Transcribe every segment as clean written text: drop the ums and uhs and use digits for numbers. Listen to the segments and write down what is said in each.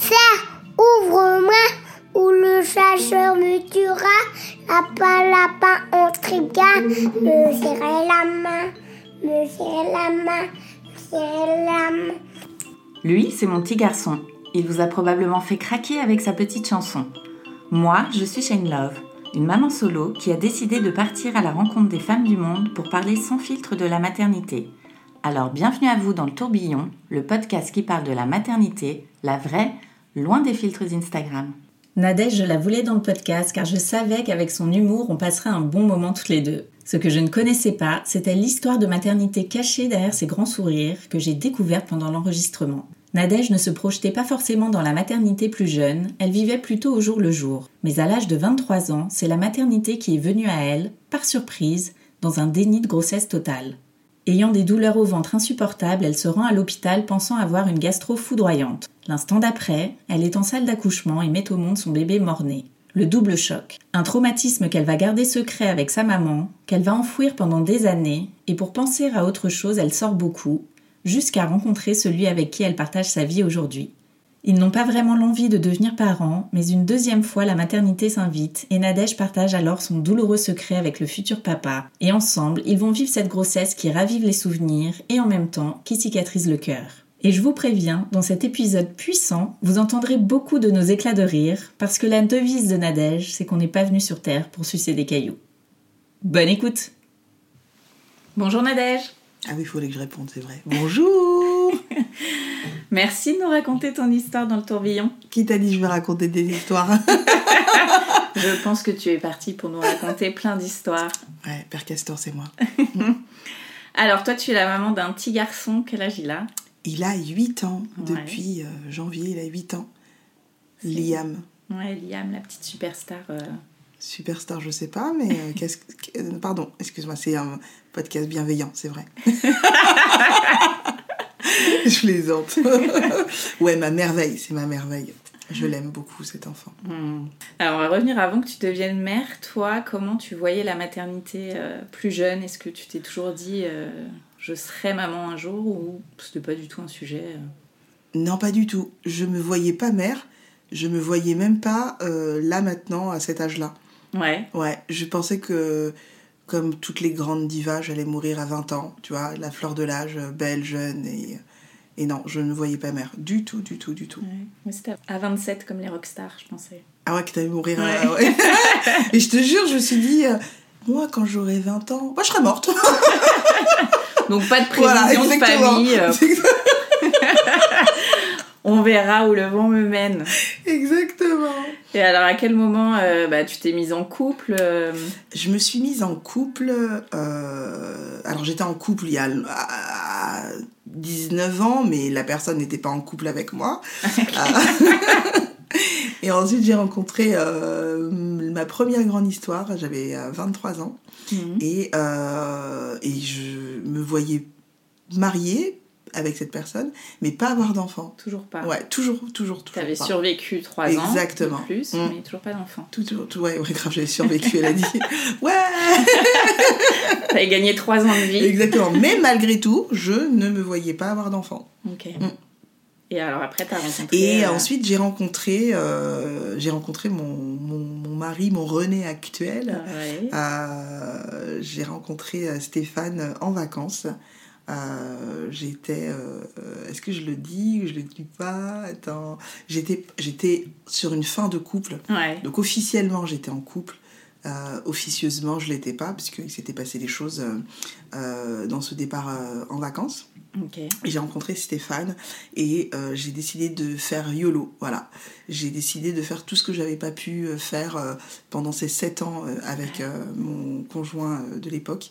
Serre, ouvre-moi, ou le chasseur me tuera. Lapin, lapin, on tripia. Me serrer la main, me serrer la main, me serrer la main. Lui, c'est mon petit garçon. Il vous a probablement fait craquer avec sa petite chanson. Moi, je suis Shane Love, une maman solo qui a décidé de partir à la rencontre des femmes du monde pour parler sans filtre de la maternité. Alors bienvenue à vous dans Le Tourbillon, le podcast qui parle de la maternité, la vraie, loin des filtres Instagram. Nadège, je la voulais dans le podcast car je savais qu'avec son humour, on passerait un bon moment toutes les deux. Ce que je ne connaissais pas, c'était l'histoire de maternité cachée derrière ses grands sourires que j'ai découverte pendant l'enregistrement. Nadège ne se projetait pas forcément dans la maternité plus jeune, elle vivait plutôt au jour le jour. Mais à l'âge de 23 ans, c'est la maternité qui est venue à elle, par surprise, dans un déni de grossesse totale. Ayant des douleurs au ventre insupportables, elle se rend à l'hôpital pensant avoir une gastro foudroyante. L'instant d'après, elle est en salle d'accouchement et met au monde son bébé mort-né. Le double choc. Un traumatisme qu'elle va garder secret avec sa maman, qu'elle va enfouir pendant des années, et pour penser à autre chose, elle sort beaucoup, jusqu'à rencontrer celui avec qui elle partage sa vie aujourd'hui. Ils n'ont pas vraiment l'envie de devenir parents, mais une deuxième fois, la maternité s'invite et Nadège partage alors son douloureux secret avec le futur papa. Et ensemble, ils vont vivre cette grossesse qui ravive les souvenirs et en même temps, qui cicatrise le cœur. Et je vous préviens, dans cet épisode puissant, vous entendrez beaucoup de nos éclats de rire, parce que la devise de Nadège, c'est qu'on n'est pas venu sur Terre pour sucer des cailloux. Bonne écoute! Bonjour Nadège! Ah oui, il fallait que je réponde, c'est vrai. Bonjour. Merci de nous raconter ton histoire dans Le Tourbillon. Qui t'a dit je vais raconter des histoires? Je pense que tu es partie pour nous raconter plein d'histoires. Ouais, Père Castor, c'est moi. Alors, toi, tu es la maman d'un petit garçon. Quel âge il a? Il a 8 ans. Ouais. Depuis janvier, il a 8 ans. C'est... Liam. Ouais, Liam, la petite superstar... Superstar, je sais pas, mais... Pardon, excuse-moi, c'est un podcast bienveillant, c'est vrai. Je plaisante. Ouais, c'est ma merveille. Je l'aime beaucoup, cet enfant. Alors, on va revenir avant que tu deviennes mère. Toi, comment tu voyais la maternité plus jeune? Est-ce que tu t'es toujours dit « je serai maman un jour » ou c'était pas du tout un sujet Non, pas du tout. Je me voyais pas mère. Je me voyais même pas là maintenant, à cet âge-là. Ouais. Ouais, je pensais que, comme toutes les grandes divas, j'allais mourir à 20 ans, tu vois, la fleur de l'âge, belle, jeune, et non, je ne me voyais pas mère, du tout. Ouais. Mais c'était à 27, comme les rockstars, je pensais. Ah ouais, que t'allais mourir à... Ouais. Et je te jure, je me suis dit, moi, quand j'aurai 20 ans, moi, je serai morte. Donc, pas de prévision de famille. On verra où le vent me mène. Exactement. Et alors, à quel moment tu t'es mise en couple? Je me suis mise en couple... Alors, j'étais en couple il y a 19 ans, mais la personne n'était pas en couple avec moi. Et ensuite, j'ai rencontré ma première grande histoire. J'avais 23 ans. Mmh. Et je me voyais mariée avec cette personne, mais pas avoir d'enfant. Toujours pas. Ouais, toujours T'avais pas. Survécu 3 ans. Exactement. Plus, mais toujours pas d'enfant. Tout, ouais, grave, j'avais survécu, elle a dit. Ouais. T'avais gagné 3 ans de vie. Exactement, mais malgré tout, je ne me voyais pas avoir d'enfant. Ok. Et alors après, t'as rencontré... Et ensuite, j'ai rencontré mon mari, mon René actuel. Ouais. J'ai rencontré Stéphane en vacances. J'étais est-ce que je le dis ou je le dis pas? Attends, j'étais sur une fin de couple, ouais. Donc officiellement j'étais en couple Officieusement, je ne l'étais pas, puisqu'il s'était passé des choses dans ce départ en vacances. Okay. J'ai rencontré Stéphane et j'ai décidé de faire YOLO, voilà. J'ai décidé de faire tout ce que je n'avais pas pu faire pendant ces 7 ans avec mon conjoint de l'époque.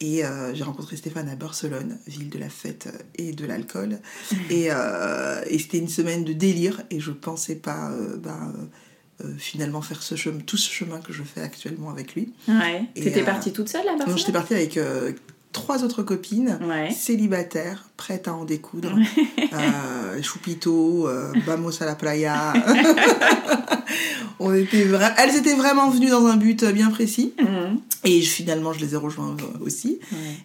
Et j'ai rencontré Stéphane à Barcelone, ville de la fête et de l'alcool. Et c'était une semaine de délire et je ne pensais pas... finalement faire ce chemin, tout ce chemin que je fais actuellement avec lui. Ouais. Et t'étais partie toute seule là-bas? Non, j'étais partie avec 3 autres copines, ouais, célibataires, prêtes à en découdre. Choupito, vamos à la playa. On était elles étaient vraiment venues dans un but bien précis. Mmh. Et finalement, je les ai rejointes aussi. Ouais.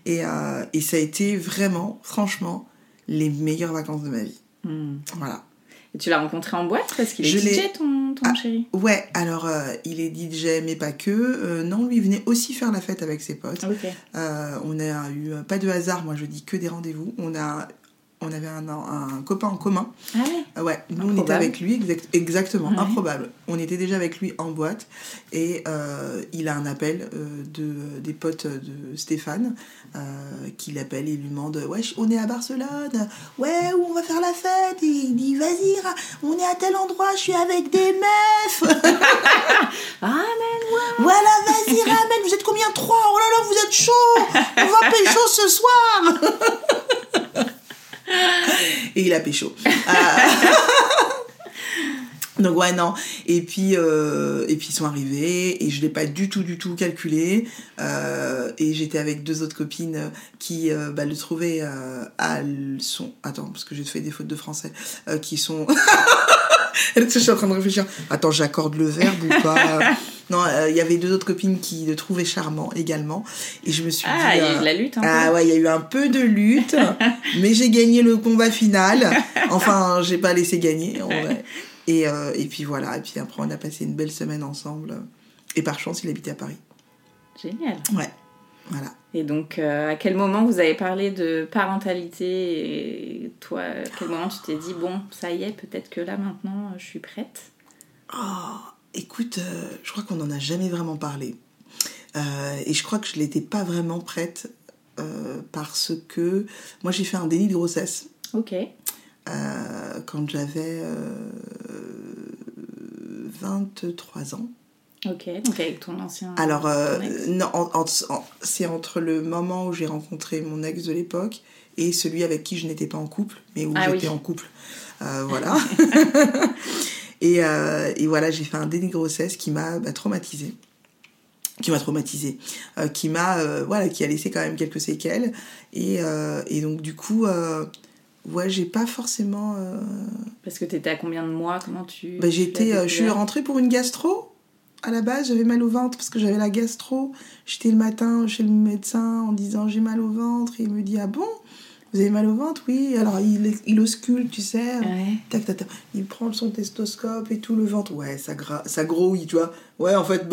Et ça a été vraiment, franchement, les meilleures vacances de ma vie. Mmh. Voilà. Et tu l'as rencontré en boîte parce qu'il est DJ, ton chéri? Ouais, alors il est DJ, mais pas que. Non, lui, il venait aussi faire la fête avec ses potes. Okay. On a eu, pas de hasard, moi je dis que des rendez-vous. On avait un copain en commun. Ah ouais? Ouais, nous improbable. On était avec lui, exactement, ouais. Improbable. On était déjà avec lui en boîte et il a un appel des potes de Stéphane qui l'appelle et lui demande « Ouais, on est à Barcelone, ouais, où on va faire la fête ?» et il dit « Vas-y, on est à tel endroit, je suis avec des meufs !» Ramène-moi !» Voilà, vas-y, ramène, vous êtes combien? 3? Oh là là, vous êtes chaud! On va pécho ce soir. Et il a pécho. Donc ouais, non. Et puis ils sont arrivés et je l'ai pas du tout calculé. Et j'étais avec 2 autres copines qui le trouvaient à son... Attends, parce que j'ai fait des fautes de français. Qui sont... Je suis en train de réfléchir. Attends, j'accorde le verbe ou pas? Non, il y avait 2 autres copines qui le trouvaient charmant également. Et je me suis dit... il y a eu de la lutte un peu. Ah ouais, il y a eu un peu de lutte. Mais j'ai gagné le combat final. Enfin, j'ai pas laissé gagner. Ouais. Et puis voilà. Et puis après, on a passé une belle semaine ensemble. Et par chance, il habitait à Paris. Génial. Ouais. Voilà. Et donc, à quel moment vous avez parlé de parentalité? Et toi, à quel moment tu t'es dit, bon, ça y est, peut-être que là, maintenant, je suis prête? Écoute, je crois qu'on n'en a jamais vraiment parlé. Et je crois que je n'étais pas vraiment prête parce que... Moi, j'ai fait un déni de grossesse. Ok. Quand j'avais 23 ans. Ok, donc avec ton ancien... Alors, non, c'est entre le moment où j'ai rencontré mon ex de l'époque et celui avec qui je n'étais pas en couple, mais où j'étais en couple. Voilà. Et voilà, j'ai fait un déni de grossesse qui m'a traumatisée. Qui a laissé quand même quelques séquelles. Et donc, du coup... Ouais, j'ai pas forcément... Parce que t'étais à combien de mois? Comment tu... je suis rentrée pour une gastro. À la base, j'avais mal au ventre parce que j'avais la gastro. J'étais le matin chez le médecin en disant « j'ai mal au ventre ». Et il me dit « ah bon? Vous avez mal au ventre? » Oui. Alors, il auscule, tu sais. Ouais. Tac. Il prend son stéthoscope et tout, le ventre. Ouais, ça grouille, tu vois. Ouais, en fait,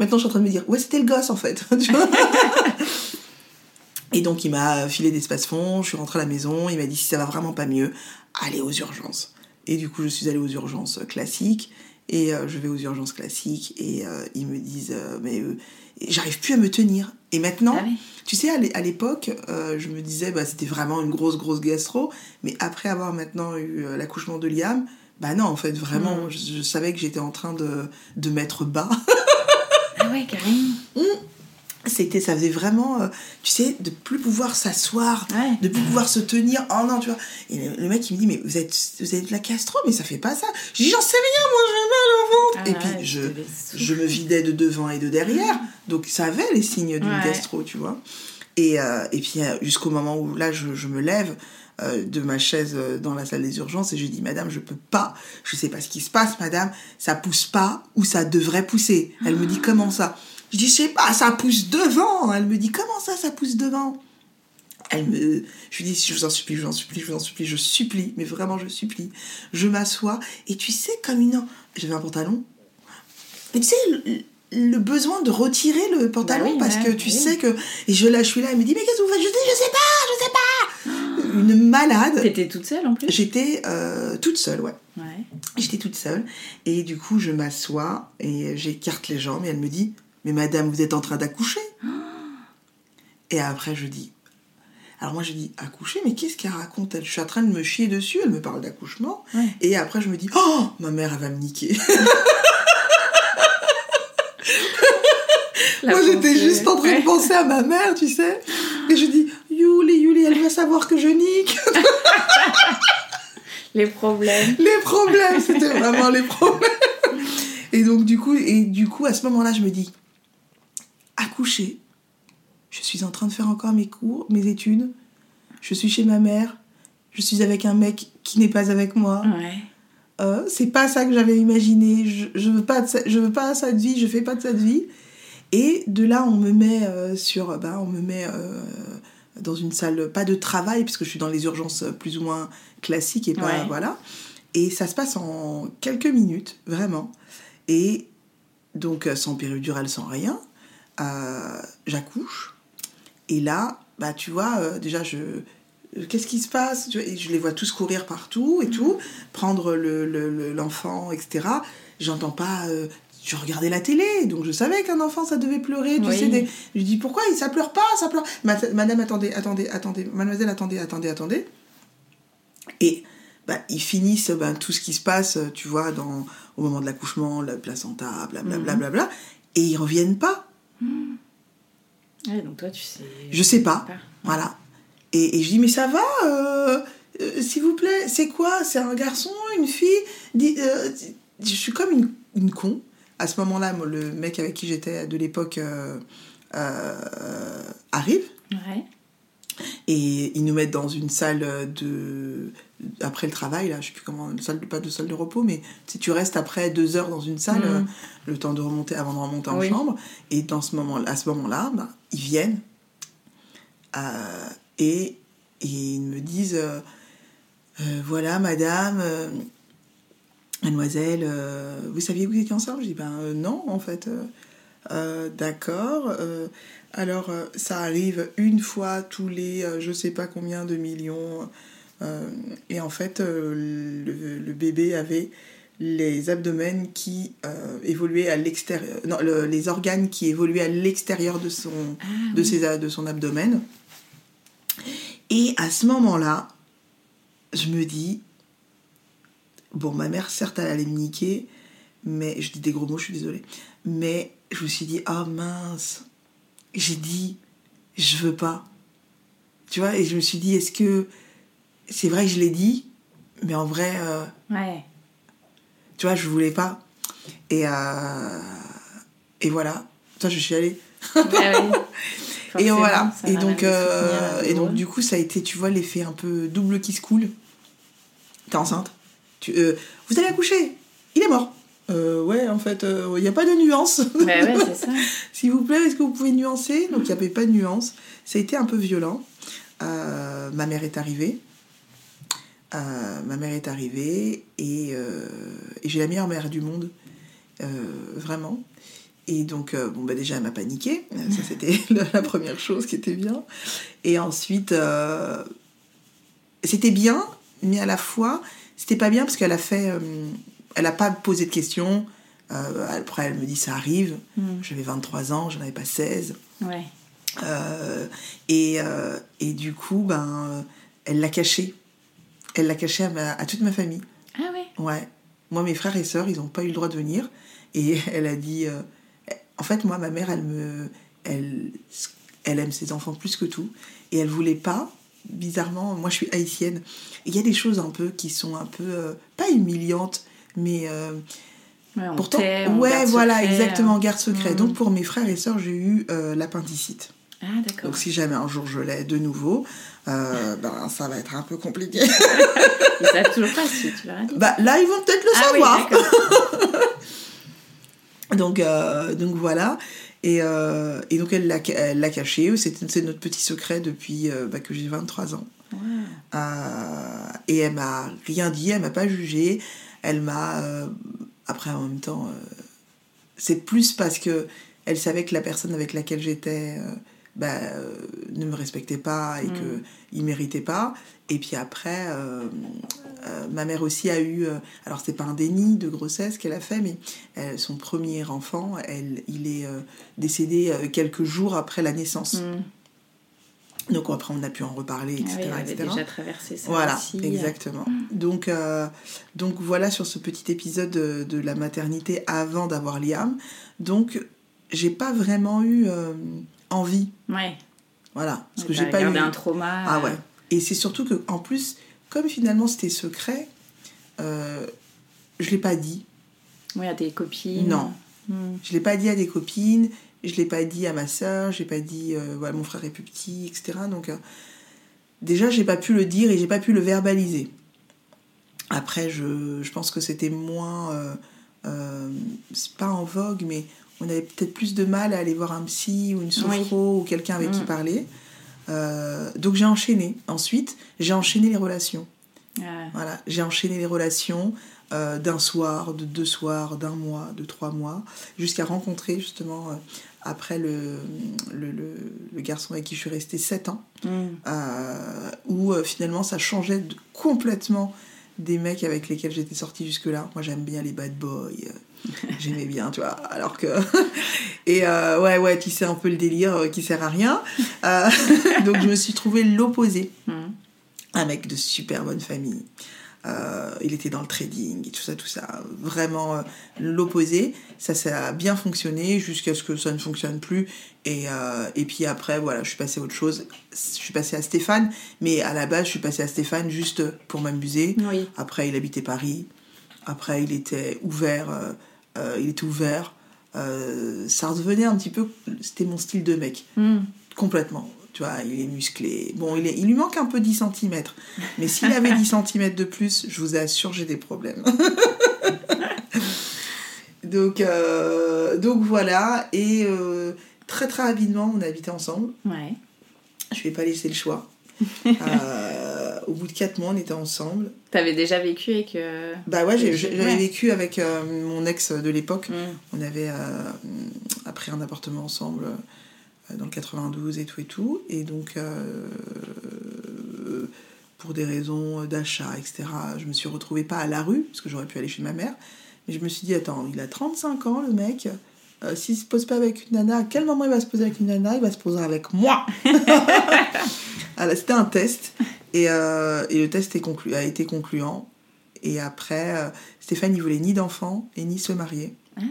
maintenant, je suis en train de me dire « ouais, c'était le gosse, en fait. » Tu vois. Et donc, il m'a filé des space-fonds, je suis rentrée à la maison, il m'a dit « si ça va vraiment pas mieux, allez aux urgences ». Et du coup, je suis allée aux urgences classiques, et je vais aux urgences classiques, et ils me disent « mais j'arrive plus à me tenir ». Et maintenant, tu sais, à l'époque, je me disais « c'était vraiment une grosse gastro », mais après avoir maintenant eu l'accouchement de Liam, non, en fait, vraiment, je savais que j'étais en train de mettre bas. Ah ouais, carrément. Ça faisait vraiment, tu sais, de plus pouvoir s'asseoir, ouais, de plus pouvoir se tenir. Oh non, tu vois. Et le mec, il me dit, mais vous êtes la gastro, mais ça fait pas ça. Je dis, j'en sais rien, moi, j'ai mal au ventre. Et puis, je me vidais de devant et de derrière. Donc, ça avait les signes d'une gastro, tu vois. Et puis, jusqu'au moment où, là, je me lève de ma chaise dans la salle des urgences et je dis, madame, je peux pas, je sais pas ce qui se passe, madame, ça pousse pas ou ça devrait pousser. Elle me dit, comment ça? Je dis, je sais pas, ça pousse devant. Elle me dit, comment ça pousse devant? Je lui dis, je vous en supplie, mais vraiment, je supplie. Je m'assois, et tu sais, comme une... J'avais un pantalon. Et tu sais, le besoin de retirer le pantalon, parce que tu sais que... Et je suis là, elle me dit, mais qu'est-ce que vous faites? Je dis, je sais pas. Une malade. T'étais toute seule, en plus? J'étais toute seule, ouais. J'étais toute seule, et du coup, je m'assois, et j'écarte les jambes, et elle me dit... mais madame, vous êtes en train d'accoucher. Et après, je dis... Alors moi, je dis, accoucher, mais qu'est-ce qu'elle raconte ? Je suis en train de me chier dessus, elle me parle d'accouchement. Ouais. Et après, je me dis, oh, ma mère, elle va me niquer. Moi, j'étais juste en train de penser à ma mère, tu sais. Et je dis, Yuli, elle va savoir que je nique. Les problèmes, c'était vraiment les problèmes. Et donc, du coup, à ce moment-là, je me dis, accoucher. Je suis en train de faire encore mes cours, mes études. Je suis chez ma mère. Je suis avec un mec qui n'est pas avec moi. Ouais. C'est pas ça que j'avais imaginé. Je veux pas ça de vie. Je fais pas de ça de vie. Et de là, on me met dans une salle pas de travail parce que je suis dans les urgences plus ou moins classiques et pas voilà. Et ça se passe en quelques minutes, vraiment. Et donc sans péridurale, sans rien, j'accouche. Et là, bah, tu vois, déjà, qu'est-ce qui se passe ? Je les vois tous courir partout et tout, prendre l'enfant, etc. J'entends pas... je regardais la télé, donc je savais qu'un enfant, ça devait pleurer. Oui. Tu sais, je dis, pourquoi ? Ça pleure pas, ça pleure... Madame, attendez. Mademoiselle, attendez. Et bah, ils finissent tout ce qui se passe, tu vois, au moment de l'accouchement, la placenta, blablabla, blablabla, et ils reviennent pas. Mmh. Ouais, donc toi, tu sais... Je sais pas. Voilà. Et je dis, mais ça va s'il vous plaît, c'est quoi ? C'est un garçon, une fille ? Je suis comme une con. À ce moment-là, moi, le mec avec qui j'étais de l'époque arrive. Ouais. Et ils nous mettent dans une salle de... Après le travail, là, je sais plus comment... Pas de salle de repos, mais si tu restes après 2 heures dans une salle, le temps de remonter avant de remonter en chambre. Et à ce moment-là, bah, ils viennent. Et ils me disent... voilà, madame... Mademoiselle, vous saviez que vous étiez enceinte ? Je dis, non, en fait. D'accord. Alors, ça arrive une fois tous les je sais pas combien de millions. Et en fait, le bébé avait les abdomens qui évoluaient à l'extérieur... Non, les organes qui évoluaient à l'extérieur de son abdomen. Et à ce moment-là, je me dis... Bon, ma mère, certes, elle allait me niquer, mais... Je dis des gros mots, je suis désolée. Mais je me suis dit, ah mince, j'ai dit, je veux pas. Tu vois, et je me suis dit, est-ce que... C'est vrai que je l'ai dit, mais en vrai... Ouais. Tu vois, je voulais pas. Et voilà. Toi, je suis allée. Ouais, oui. Et voilà. Et donc, du coup, ça a été, tu vois, l'effet un peu double qui se coule. T'es enceinte. Vous allez accoucher, il est mort. Ouais, en fait, il n'y a pas de nuance. Ouais, c'est ça. S'il vous plaît, est-ce que vous pouvez nuancer ? Donc, il n'y avait pas de nuance. Ça a été un peu violent. Ma mère est arrivée. Et j'ai la meilleure mère du monde. Vraiment. Et donc, déjà, elle m'a paniquée. Ça, c'était la première chose qui était bien. Et ensuite, c'était bien, mais à la fois... C'était pas bien parce qu'elle a fait... elle a pas posé de questions. Après, elle me dit, ça arrive. J'avais 23 ans, j'en avais pas 16. Ouais. Et du coup, elle l'a caché. Elle l'a caché à toute ma famille. Ah ouais ? Ouais. Moi, mes frères et sœurs, ils ont pas eu le droit de venir. Et elle a dit... en fait, moi, ma mère, elle aime ses enfants plus que tout. Et elle voulait pas... Bizarrement, moi je suis haïtienne. Il y a des choses un peu qui sont un peu pas humiliantes, mais pourtant, garde secret. Donc pour mes frères et sœurs, j'ai eu l'appendicite. Ah d'accord. Donc si jamais un jour je l'ai de nouveau, ça va être un peu compliqué. Ils savent toujours pas si tu l'as dit. Là ils vont peut-être le savoir. Oui, donc voilà. Et donc elle l'a caché, c'est notre petit secret depuis que j'ai 23 ans. Wow. Et elle m'a rien dit, elle m'a pas jugée, elle m'a... après en même temps, c'est plus parce qu'elle savait que la personne avec laquelle j'étais ne me respectait pas et qu'il méritait pas. Et puis après, Ma mère aussi a eu, alors c'est pas un déni de grossesse qu'elle a fait, mais son premier enfant, il est décédé quelques jours après la naissance. Mm. Donc après on a pu en reparler, etc. Ah oui, elle avait déjà traversé ça. Voilà, aussi. Exactement. Mm. Donc voilà sur ce petit épisode de la maternité avant d'avoir Liam. Donc j'ai pas vraiment eu envie. Ouais. Voilà, parce que j'ai pas eu un trauma. Ah ouais. Et c'est surtout que en plus, comme finalement c'était secret, je l'ai pas dit. Oui, à tes copines. Non. Je l'ai pas dit à des copines, je l'ai pas dit à ma sœur, j'ai pas dit voilà, mon frère est plus petit, etc. Donc déjà j'ai pas pu le dire et j'ai pas pu le verbaliser. Après je pense que c'était moins c'est pas en vogue, mais on avait peut-être plus de mal à aller voir un psy ou une sophro, oui, ou quelqu'un avec qui parler. Donc j'ai enchaîné. Ensuite, j'ai enchaîné les relations. Ah. Voilà, j'ai enchaîné les relations d'un soir, de deux soirs, d'un mois, de trois mois, jusqu'à rencontrer justement après le garçon avec qui je suis restée 7 ans, où finalement ça changeait complètement des mecs avec lesquels j'étais sortie jusque-là. Moi j'aime bien les bad boys. J'aimais bien, tu vois, alors que et ouais tu sais un peu le délire qui sert à rien, donc je me suis trouvée l'opposé, un mec de super bonne famille, il était dans le trading et tout ça vraiment l'opposé. Ça a bien fonctionné jusqu'à ce que ça ne fonctionne plus, et puis après voilà, je suis passée à autre chose, je suis passée à Stéphane, mais à la base je suis passée à Stéphane juste pour m'amuser. Oui. Après il habitait Paris, après il était ouvert, ça redevenait un petit peu, c'était mon style de mec, complètement, tu vois, il est musclé, bon il lui manque un peu 10 cm, mais s'il avait 10 cm de plus, je vous assure j'ai des problèmes. donc voilà, et très très rapidement on a habité ensemble. Ouais. Je vais pas laisser le choix. Au bout de 4 mois on était ensemble. T'avais déjà vécu avec Bah ouais, j'avais vécu avec mon ex de l'époque. On avait pris un appartement ensemble dans le 92 et tout, et donc pour des raisons d'achat, etc., je me suis retrouvée pas à la rue, parce que j'aurais pu aller chez ma mère, mais je me suis dit attends, il a 35 ans le mec, s'il se pose pas avec une nana, à quel moment il va se poser avec une nana? Il va se poser avec moi. Alors, c'était un test, et le test a été concluant. Et après, Stéphane, il voulait ni d'enfant et ni se marier. Ah.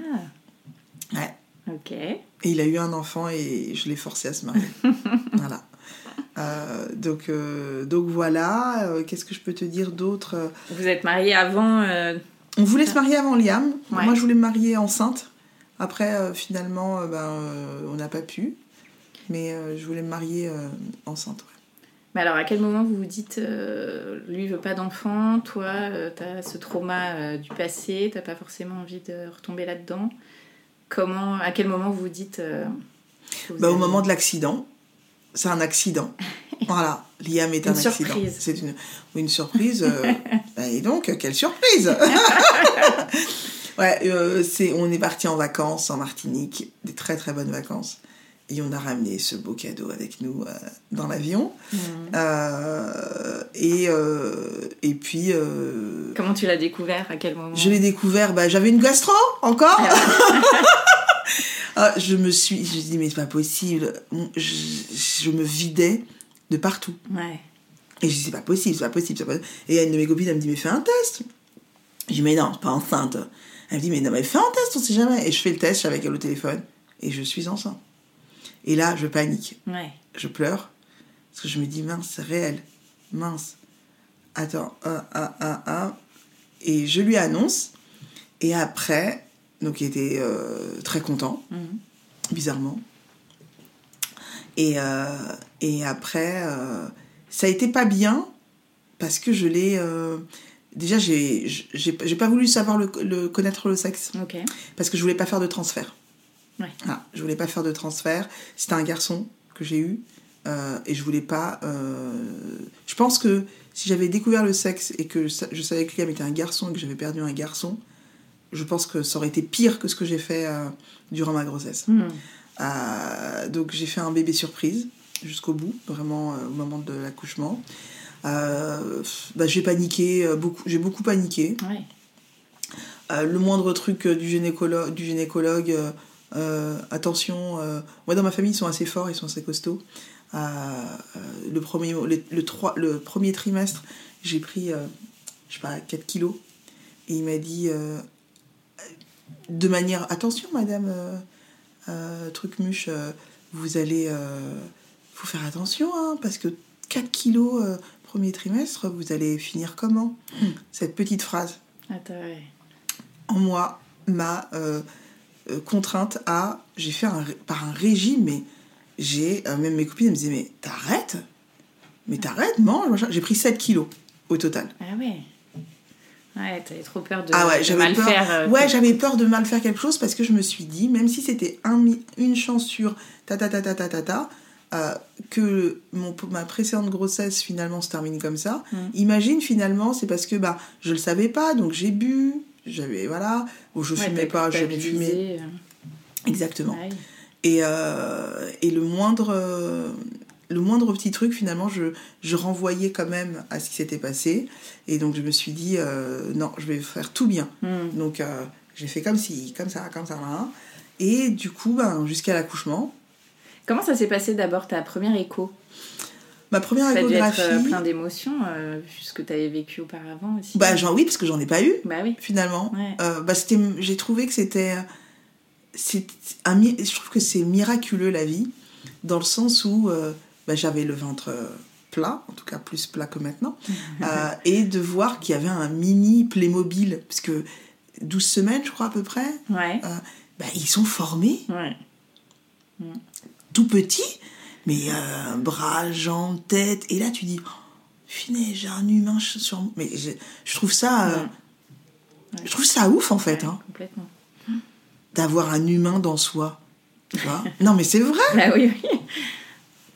Ouais. Ok. Et il a eu un enfant et je l'ai forcé à se marier. Voilà. Donc voilà. Qu'est-ce que je peux te dire d'autre? Vous êtes mariés avant... On voulait se marier avant Liam. Ouais. Moi, je voulais me marier enceinte. Après, finalement, on n'a pas pu. Mais je voulais me marier enceinte, ouais. Mais alors, à quel moment vous vous dites, lui, il veut pas d'enfant, toi, t'as ce trauma du passé, t'as pas forcément envie de retomber là-dedans. Comment, à quel moment vous vous dites... Au moment de l'accident. C'est un accident. Voilà, Liam est un accident. Surprise. C'est une surprise. Et donc, quelle surprise. Ouais, on est parti en vacances en Martinique, des très très bonnes vacances. Et on a ramené ce beau cadeau avec nous dans l'avion. Et puis... Comment tu l'as découvert? À quel moment? Je l'ai découvert... j'avais une gastro, encore. Je me dis, mais c'est pas possible. Je me vidais de partout. Ouais. Et je dis, c'est pas possible. Et une de mes copines, elle me dit, mais fais un test. Je dis, mais non, pas enceinte. Elle me dit, mais non, mais fais un test, on sait jamais. Et je fais le test, je suis avec elle au téléphone. Et je suis enceinte. Et là, je panique. Ouais. Je pleure. Parce que je me dis, mince, c'est réel. Mince. Attends, Et je lui annonce. Et après, donc il était très content, bizarrement. Et après, ça a été pas bien, parce que je l'ai... Déjà, j'ai pas voulu savoir connaître le sexe. Okay. Parce que je voulais pas faire de transfert. Ouais. Ah, je voulais pas faire de transfert, c'était un garçon que j'ai eu, et je voulais pas je pense que si j'avais découvert le sexe et que je savais que Liam était un garçon et que j'avais perdu un garçon, je pense que ça aurait été pire que ce que j'ai fait durant ma grossesse. Donc j'ai fait un bébé surprise jusqu'au bout, vraiment au moment de l'accouchement. J'ai paniqué, j'ai beaucoup paniqué. Ouais. Le moindre truc du gynécologue, attention. Moi, dans ma famille, ils sont assez forts, ils sont assez costauds. Le premier trimestre, j'ai pris, 4 kilos. Et il m'a dit, de manière, attention, madame, trucmuche, vous allez... faut faire attention, hein, parce que 4 kilos premier trimestre, vous allez finir comment ? Cette petite phrase. Attends, ouais. En moi, ma contrainte à... J'ai fait par un régime, mais j'ai... même mes copines me disaient, mais t'arrêtes, mange, machin. J'ai pris 7 kilos au total. Ah ouais. Ouais, t'avais trop peur de mal faire. J'avais peur de mal faire quelque chose parce que je me suis dit, même si c'était une chance sur que ma précédente grossesse finalement se termine comme ça, imagine finalement c'est parce que je le savais pas, donc j'ai bu, je fumais. Exactement. Ouais. Et le moindre petit truc, finalement, je renvoyais quand même à ce qui s'était passé. Et donc, je me suis dit, non, je vais faire tout bien. Donc, j'ai fait comme ça. Et du coup, jusqu'à l'accouchement. Comment ça s'est passé d'abord, ta première écho ? Ma première échographie... Ça devait être plein d'émotions, ce que tu avais vécu auparavant aussi. Oui, parce que j'en ai pas eu, finalement. Ouais. J'ai trouvé que je trouve que c'est miraculeux, la vie, dans le sens où... j'avais le ventre plat, en tout cas plus plat que maintenant, et de voir qu'il y avait un mini Playmobil, parce que 12 semaines, je crois, à peu près, ils sont formés. Ouais. Tout petits, mais bras, jambes, tête, et là tu dis, finesse, j'ai un humain sur moi. Mais je trouve ça... Je trouve ça ouf, en fait. Ouais, hein, complètement. D'avoir un humain dans soi. Tu vois ? Non, mais c'est vrai. Oui.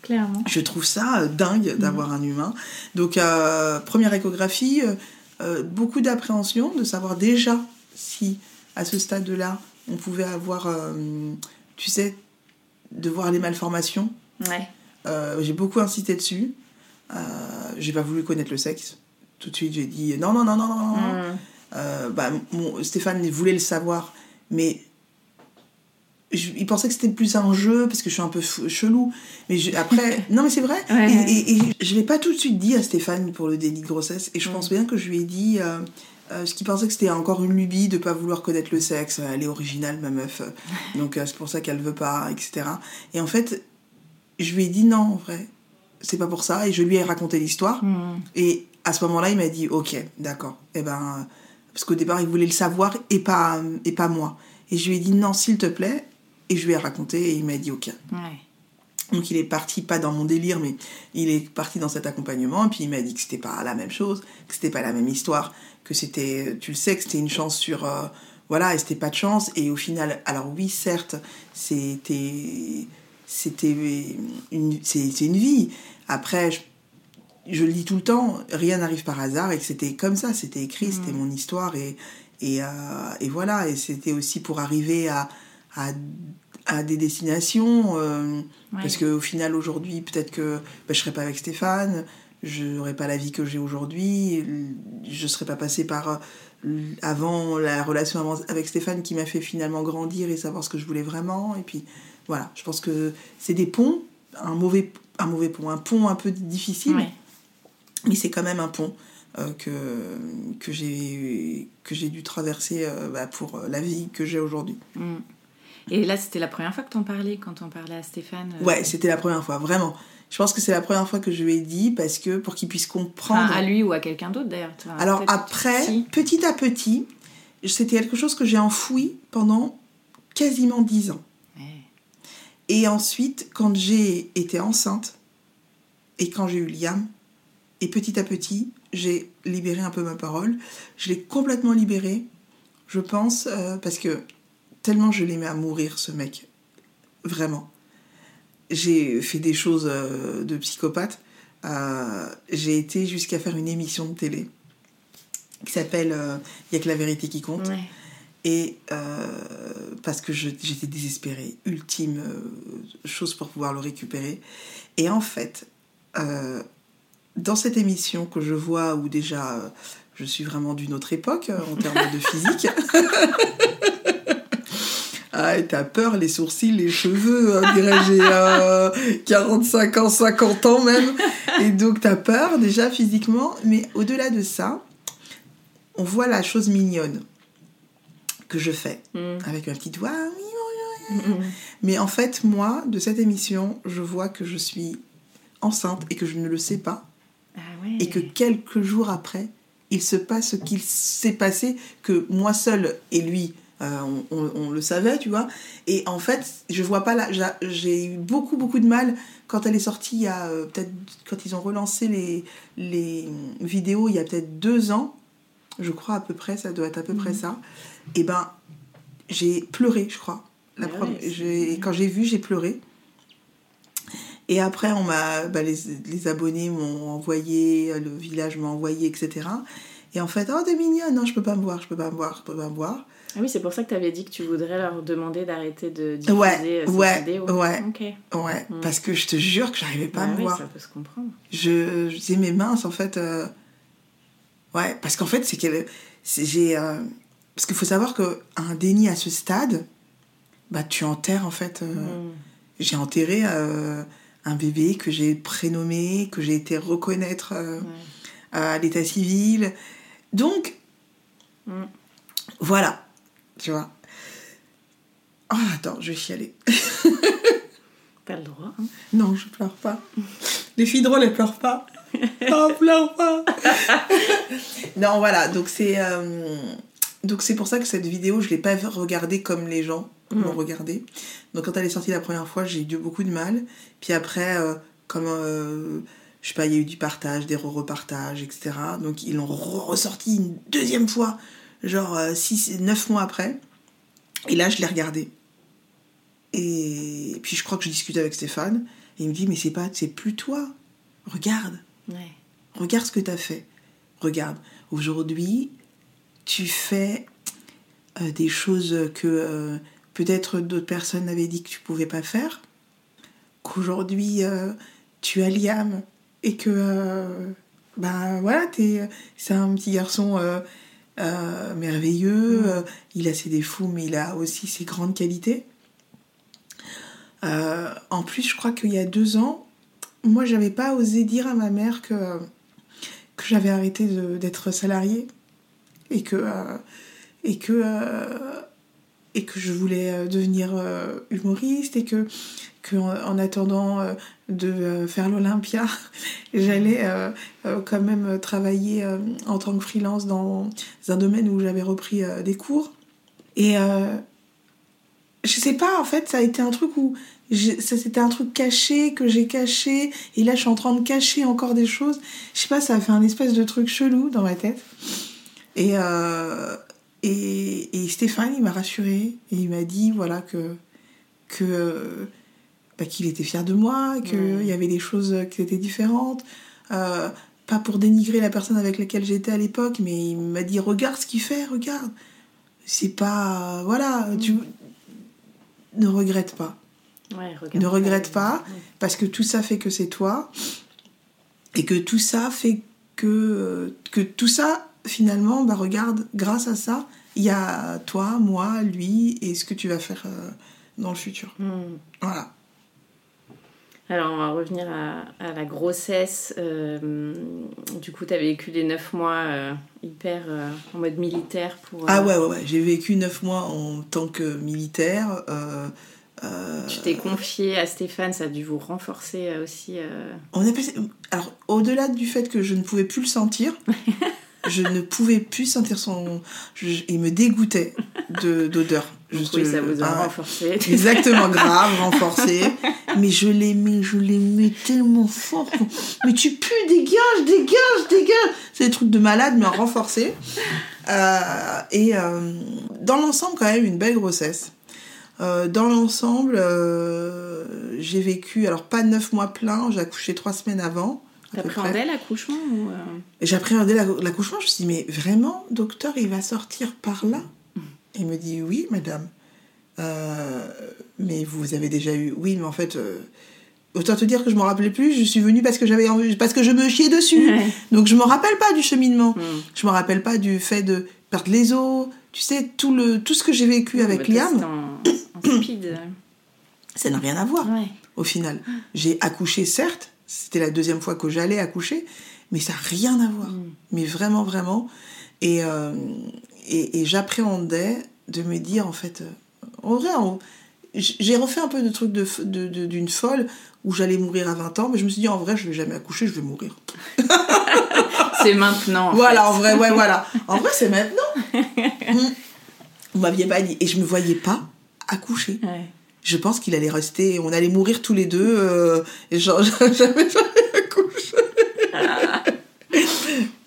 Clairement. Je trouve ça dingue d'avoir un humain. Donc, première échographie, beaucoup d'appréhension de savoir déjà si, à ce stade-là, on pouvait avoir, de voir les malformations. Ouais. J'ai beaucoup insisté dessus. J'ai pas voulu connaître le sexe. Tout de suite, j'ai dit non. Stéphane voulait le savoir, mais... il pensait que c'était plus un jeu parce que je suis un peu chelou, mais après non mais c'est vrai. Et je l'ai pas tout de suite dit à Stéphane pour le délit de grossesse, et je pense bien que je lui ai dit ce qu'il pensait que c'était encore une lubie de pas vouloir connaître le sexe. Elle est originale, ma meuf, donc c'est pour ça qu'elle veut pas, etc. Et en fait je lui ai dit non, en vrai c'est pas pour ça, et je lui ai raconté l'histoire. Et à ce moment-là il m'a dit ok, d'accord, et parce qu'au départ il voulait le savoir et pas moi, et je lui ai dit non s'il te plaît. Et je lui ai raconté et il m'a dit ok. Ouais. Donc il est parti, pas dans mon délire, mais il est parti dans cet accompagnement. Et puis il m'a dit que c'était pas la même chose, que c'était pas la même histoire, que c'était, tu le sais, que c'était une chance sur... et c'était pas de chance. Et au final, alors oui, certes, c'est une vie. Après, je le dis tout le temps, rien n'arrive par hasard, et que c'était comme ça, c'était écrit, c'était mon histoire. Et voilà, et c'était aussi pour arriver à des destinations parce qu'au final aujourd'hui peut-être que je serais pas avec Stéphane, je n'aurais pas la vie que j'ai aujourd'hui, je serais pas passée par avant la relation avec Stéphane qui m'a fait finalement grandir et savoir ce que je voulais vraiment. Et puis voilà, je pense que c'est des ponts, un mauvais pont, un pont un peu difficile, mais c'est quand même un pont que j'ai dû traverser pour la vie que j'ai aujourd'hui. Et là, c'était la première fois que t'en parlais, quand t'en parlais à Stéphane. Ouais, c'était la première fois, vraiment. Je pense que c'est la première fois que je lui ai dit, parce que pour qu'il puisse comprendre... Enfin, à lui ou à quelqu'un d'autre, d'ailleurs. Alors après, petit à petit, c'était quelque chose que j'ai enfoui pendant quasiment 10 ans. Ouais. Et ensuite, quand j'ai été enceinte, et quand j'ai eu Liam, et petit à petit, j'ai libéré un peu ma parole. Je l'ai complètement libérée, je pense, parce que... tellement je l'aimais à mourir, ce mec. Vraiment. J'ai fait des choses de psychopathe. J'ai été jusqu'à faire une émission de télé qui s'appelle « Y a que la vérité qui compte ». Ouais. Et parce que j'étais désespérée. Ultime chose pour pouvoir le récupérer. Et en fait, dans cette émission que je vois où déjà je suis vraiment d'une autre époque en termes de physique. Ah, et t'as peur, les sourcils, les cheveux, hein, dirais-je, j'ai 45 ans, 50 ans même. Et donc t'as peur déjà physiquement, mais au-delà de ça, on voit la chose mignonne que je fais avec ma petite voix. Mais en fait, moi, de cette émission, je vois que je suis enceinte et que je ne le sais pas. Ah ouais. Et que quelques jours après, il se passe ce qu'il s'est passé, que moi seule et lui... on le savait, tu vois. Et en fait, je vois pas là. J'ai eu beaucoup de mal quand elle est sortie. Il y a peut-être, quand ils ont relancé les vidéos, il y a peut-être 2 ans, je crois à peu près. Ça doit être à peu près ça. Et ben, j'ai pleuré, je crois. Quand j'ai vu, j'ai pleuré. Et après, les abonnés m'ont envoyé, le village m'a envoyé, etc. Et en fait, oh, t'es mignonne, non, je peux pas me voir. Ah oui, c'est pour ça que tu avais dit que tu voudrais leur demander d'arrêter de diffuser ces vidéos. Ouais, parce que je te jure que j'arrivais pas à me voir. Ça peut se comprendre. Je disais, mais mince, en fait... Ouais, parce qu'en fait, parce qu'il faut savoir qu'un déni à ce stade, bah, tu enterres, en fait... J'ai enterré un bébé que j'ai prénommé, que j'ai été reconnaître à l'état civil. Donc, voilà. Tu vois. Oh, attends, je vais chialer. T'as le droit. Hein. Non, je pleure pas. Les filles drôles, elles pleurent pas. Oh, pleure pas. Non, voilà. Donc c'est pour ça que cette vidéo, je l'ai pas regardée comme les gens l'ont regardée. Donc quand elle est sortie la première fois, j'ai eu beaucoup de mal. Puis après, je sais pas, il y a eu du partage, des repartages, etc. Donc ils l'ont ressorti une deuxième fois. Genre 9 mois après. Et là, je l'ai regardé. Et puis, je crois que je discutais avec Stéphane. Et il me dit, mais c'est plus toi. Regarde. Ouais. Regarde ce que t'as fait. Regarde. Aujourd'hui, tu fais des choses que peut-être d'autres personnes avaient dit que tu pouvais pas faire. Qu'aujourd'hui, tu as Liam. Et que, c'est un petit garçon... merveilleux, il a ses défauts mais il a aussi ses grandes qualités. En plus, je crois qu'il y a 2 ans, moi j'avais pas osé dire à ma mère que j'avais arrêté d'être salariée et que je voulais devenir humoriste et que en attendant de faire l'Olympia, j'allais quand même travailler en tant que freelance dans un domaine où j'avais repris des cours. Et je sais pas, en fait, ça a été un truc où... C'était un truc caché, que j'ai caché. Et là, je suis en train de cacher encore des choses. Je sais pas, ça a fait un espèce de truc chelou dans ma tête. Et Stéphane, il m'a rassurée. Et il m'a dit, voilà, que qu'il était fier de moi, qu'il y avait des choses qui étaient différentes. Pas pour dénigrer la personne avec laquelle j'étais à l'époque, mais il m'a dit, regarde ce qu'il fait, regarde. C'est pas... tu ne regrette pas. Ouais, ne regrette pas, parce que tout ça fait que c'est toi. Et que tout ça fait que tout ça... Finalement, bah regarde, grâce à ça, il y a toi, moi, lui et ce que tu vas faire dans le futur. Voilà. Alors, on va revenir à la grossesse. Du coup, tu as vécu les 9 mois hyper en mode militaire. Ah ouais. J'ai vécu 9 mois en tant que militaire. Tu t'es confiée à Stéphane, ça a dû vous renforcer aussi. Alors, au-delà du fait que je ne pouvais plus le sentir... Je ne pouvais plus sentir son... Il me dégoûtait d'odeur. Ça vous a renforcé. Exactement, grave, renforcé. Mais je l'aimais tellement fort. Mais tu pues, dégage. C'est des trucs de malade, mais renforcé. Dans l'ensemble, quand même, une belle grossesse. Dans l'ensemble, j'ai vécu... Alors, pas 9 mois pleins, j'ai accouché 3 semaines avant. T'appréhendais l'accouchement ou J'appréhendais l'accouchement, je me suis dit, mais vraiment, docteur, il va sortir par là? Il me dit, oui, madame. Mais vous avez déjà eu... Oui, mais en fait, Autant te dire que je m'en rappelais plus, je suis venue parce que j'avais envie, parce que je me chiais dessus. Ouais. Donc je m'en rappelle pas du cheminement. Je m'en rappelle pas du fait de perdre les os, tu sais, tout ce que j'ai vécu avec Liam. C'est en speed. Ça n'a rien à voir. Ouais. Au final, j'ai accouché, certes, c'était la deuxième fois que j'allais accoucher, mais ça n'a rien à voir. Mais vraiment, vraiment. Et j'appréhendais de me dire, en fait, en vrai, j'ai refait un peu de trucs d'une folle où j'allais mourir à 20 ans, mais je me suis dit, en vrai, je ne vais jamais accoucher, je vais mourir. C'est maintenant. Voilà, en vrai, ouais, voilà. En vrai, c'est maintenant. Vous ne m'aviez pas dit. Et je ne me voyais pas accoucher. Ouais. Je pense qu'il allait rester... On allait mourir tous les deux. Et genre, jamais accouché.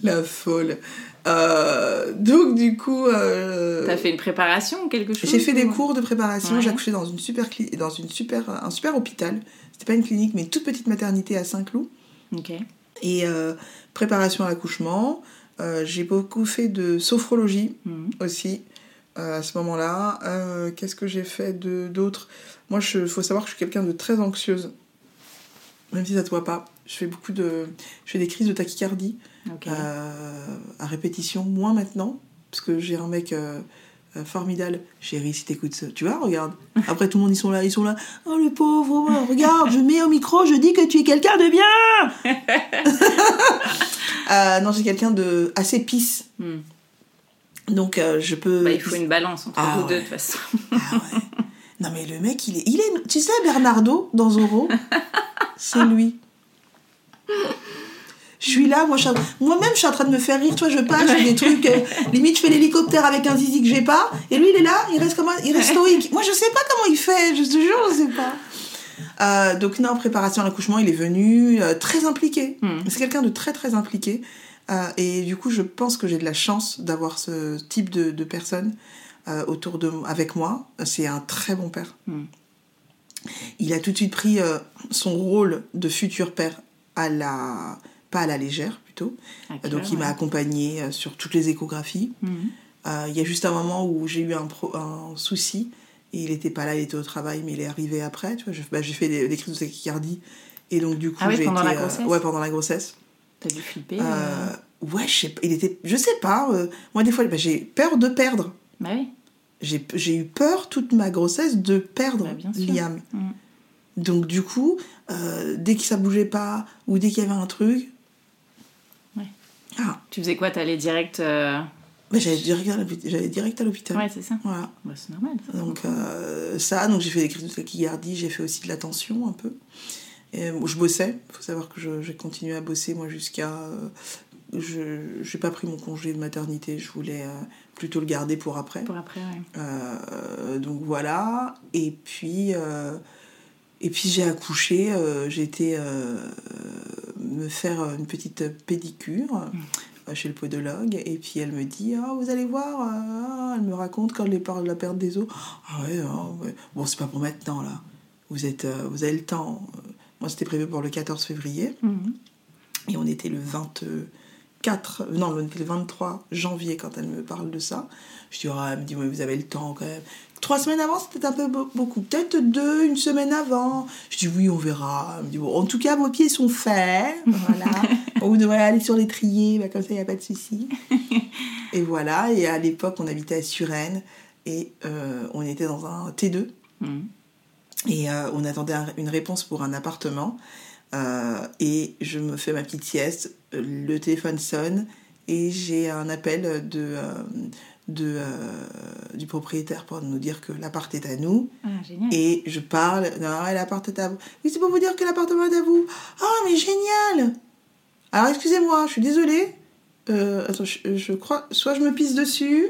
La folle. Donc, du coup... T'as fait une préparation ou quelque chose? J'ai fait des cours de préparation. Ouais. J'accouchais dans un super hôpital. C'était pas une clinique, mais une toute petite maternité à Saint-Cloud. Ok. Et préparation à l'accouchement. J'ai beaucoup fait de sophrologie aussi. À ce moment-là, qu'est-ce que j'ai fait d'autre? Moi, il faut savoir que je suis quelqu'un de très anxieuse, même si ça ne te voit pas. Je fais des crises de tachycardie à répétition, moins maintenant, parce que j'ai un mec formidable. Chérie, si t'écoutes ça, tu vois, regarde. Après, tout le monde, ils sont là. Oh, le pauvre, regarde, je mets au micro, je dis que tu es quelqu'un de bien. Non, j'ai quelqu'un de assez pisse. Donc, je peux... il faut une balance entre vous deux, de toute façon. Non, mais le mec, il est... Tu sais, Bernardo, dans Zorro, c'est lui. Je suis là, moi-même, je suis en train de me faire rire. Toi, je passe, je fais des trucs... limite, je fais l'hélicoptère avec un zizi que j'ai pas. Et lui, il est là, il reste stoïque. Moi, je sais pas comment il fait. Je te jure, je sais pas. Donc, non, préparation à l'accouchement, il est venu très impliqué. C'est quelqu'un de très, très impliqué. Et du coup, je pense que j'ai de la chance d'avoir ce type de personne autour de moi, avec moi. C'est un très bon père. Il a tout de suite pris son rôle de futur père pas à la légère plutôt. Donc il m'a accompagnée sur toutes les échographies. Y a juste un moment où j'ai eu un souci et il n'était pas là, il était au travail, mais il est arrivé après. Tu vois, j'ai fait des crises de tachycardie et donc du coup j'ai pendant été pendant la grossesse. T'as dû flipper ouais, je sais pas. Moi, des fois, j'ai peur de perdre. Bah oui. J'ai eu peur toute ma grossesse de perdre Liam. Donc, du coup, dès que ça bougeait pas ou dès qu'il y avait un truc... Ouais. Ah. Tu faisais quoi? T'allais direct... J'allais direct à l'hôpital. Ouais, c'est ça. Voilà. Bah, c'est normal. Ça, donc j'ai fait des crises de tachycardie, j'ai fait aussi de la tension un peu. Et je bossais, il faut savoir que j'ai continué à bosser moi jusqu'à... j'ai pas pris mon congé de maternité, je voulais plutôt le garder pour après. Pour après, oui. Donc voilà, et puis j'ai accouché, j'ai été me faire une petite pédicure chez le podologue, et puis elle me dit « Ah, vous allez voir !» Elle me raconte quand la perte des os. « Ah ouais, ouais, bon, c'est pas pour maintenant, là. Vous avez le temps. » Moi, c'était prévu pour le 14 février. Et on était le 23 janvier quand elle me parle de ça. Je dis, elle me dit, mais vous avez le temps quand même. 3 semaines avant, c'était un peu beaucoup. Peut-être 2, 1 semaine avant. Je dis, oui, on verra. Elle me dit, bon, en tout cas, vos pieds sont faits. Voilà. Vous devrez aller sur l'étrier. Comme ça, il n'y a pas de souci. Et voilà. Et à l'époque, on habitait à Suresnes. Et on était dans un T2. Et on attendait une réponse pour un appartement. Et je me fais ma petite sieste. Le téléphone sonne. Et j'ai un appel du propriétaire pour nous dire que l'appart est à nous. Ah, génial. Et je parle. Non, l'appart est à vous. Oui, c'est pour vous dire que l'appartement est à vous. Ah, mais génial. Alors, excusez-moi, je suis désolée. Attends, je crois... Soit je me pisse dessus...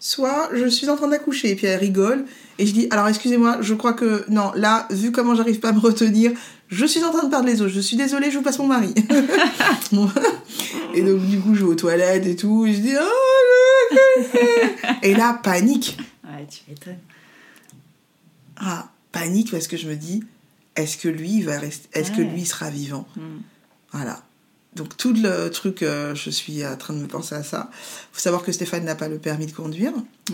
soit je suis en train d'accoucher. Et puis elle rigole et je dis, alors excusez-moi, je crois que non, là vu comment j'arrive pas à me retenir, je suis en train de perdre les os, je suis désolée, je vous passe mon mari. Et donc du coup je vais aux toilettes et tout, et je dis et là panique. Ouais, tu m'étonnes. Ah, panique, parce que je me dis, est-ce que lui sera vivant? Voilà. Donc tout le truc, je suis en train de me penser à ça. Il faut savoir que Stéphane n'a pas le permis de conduire,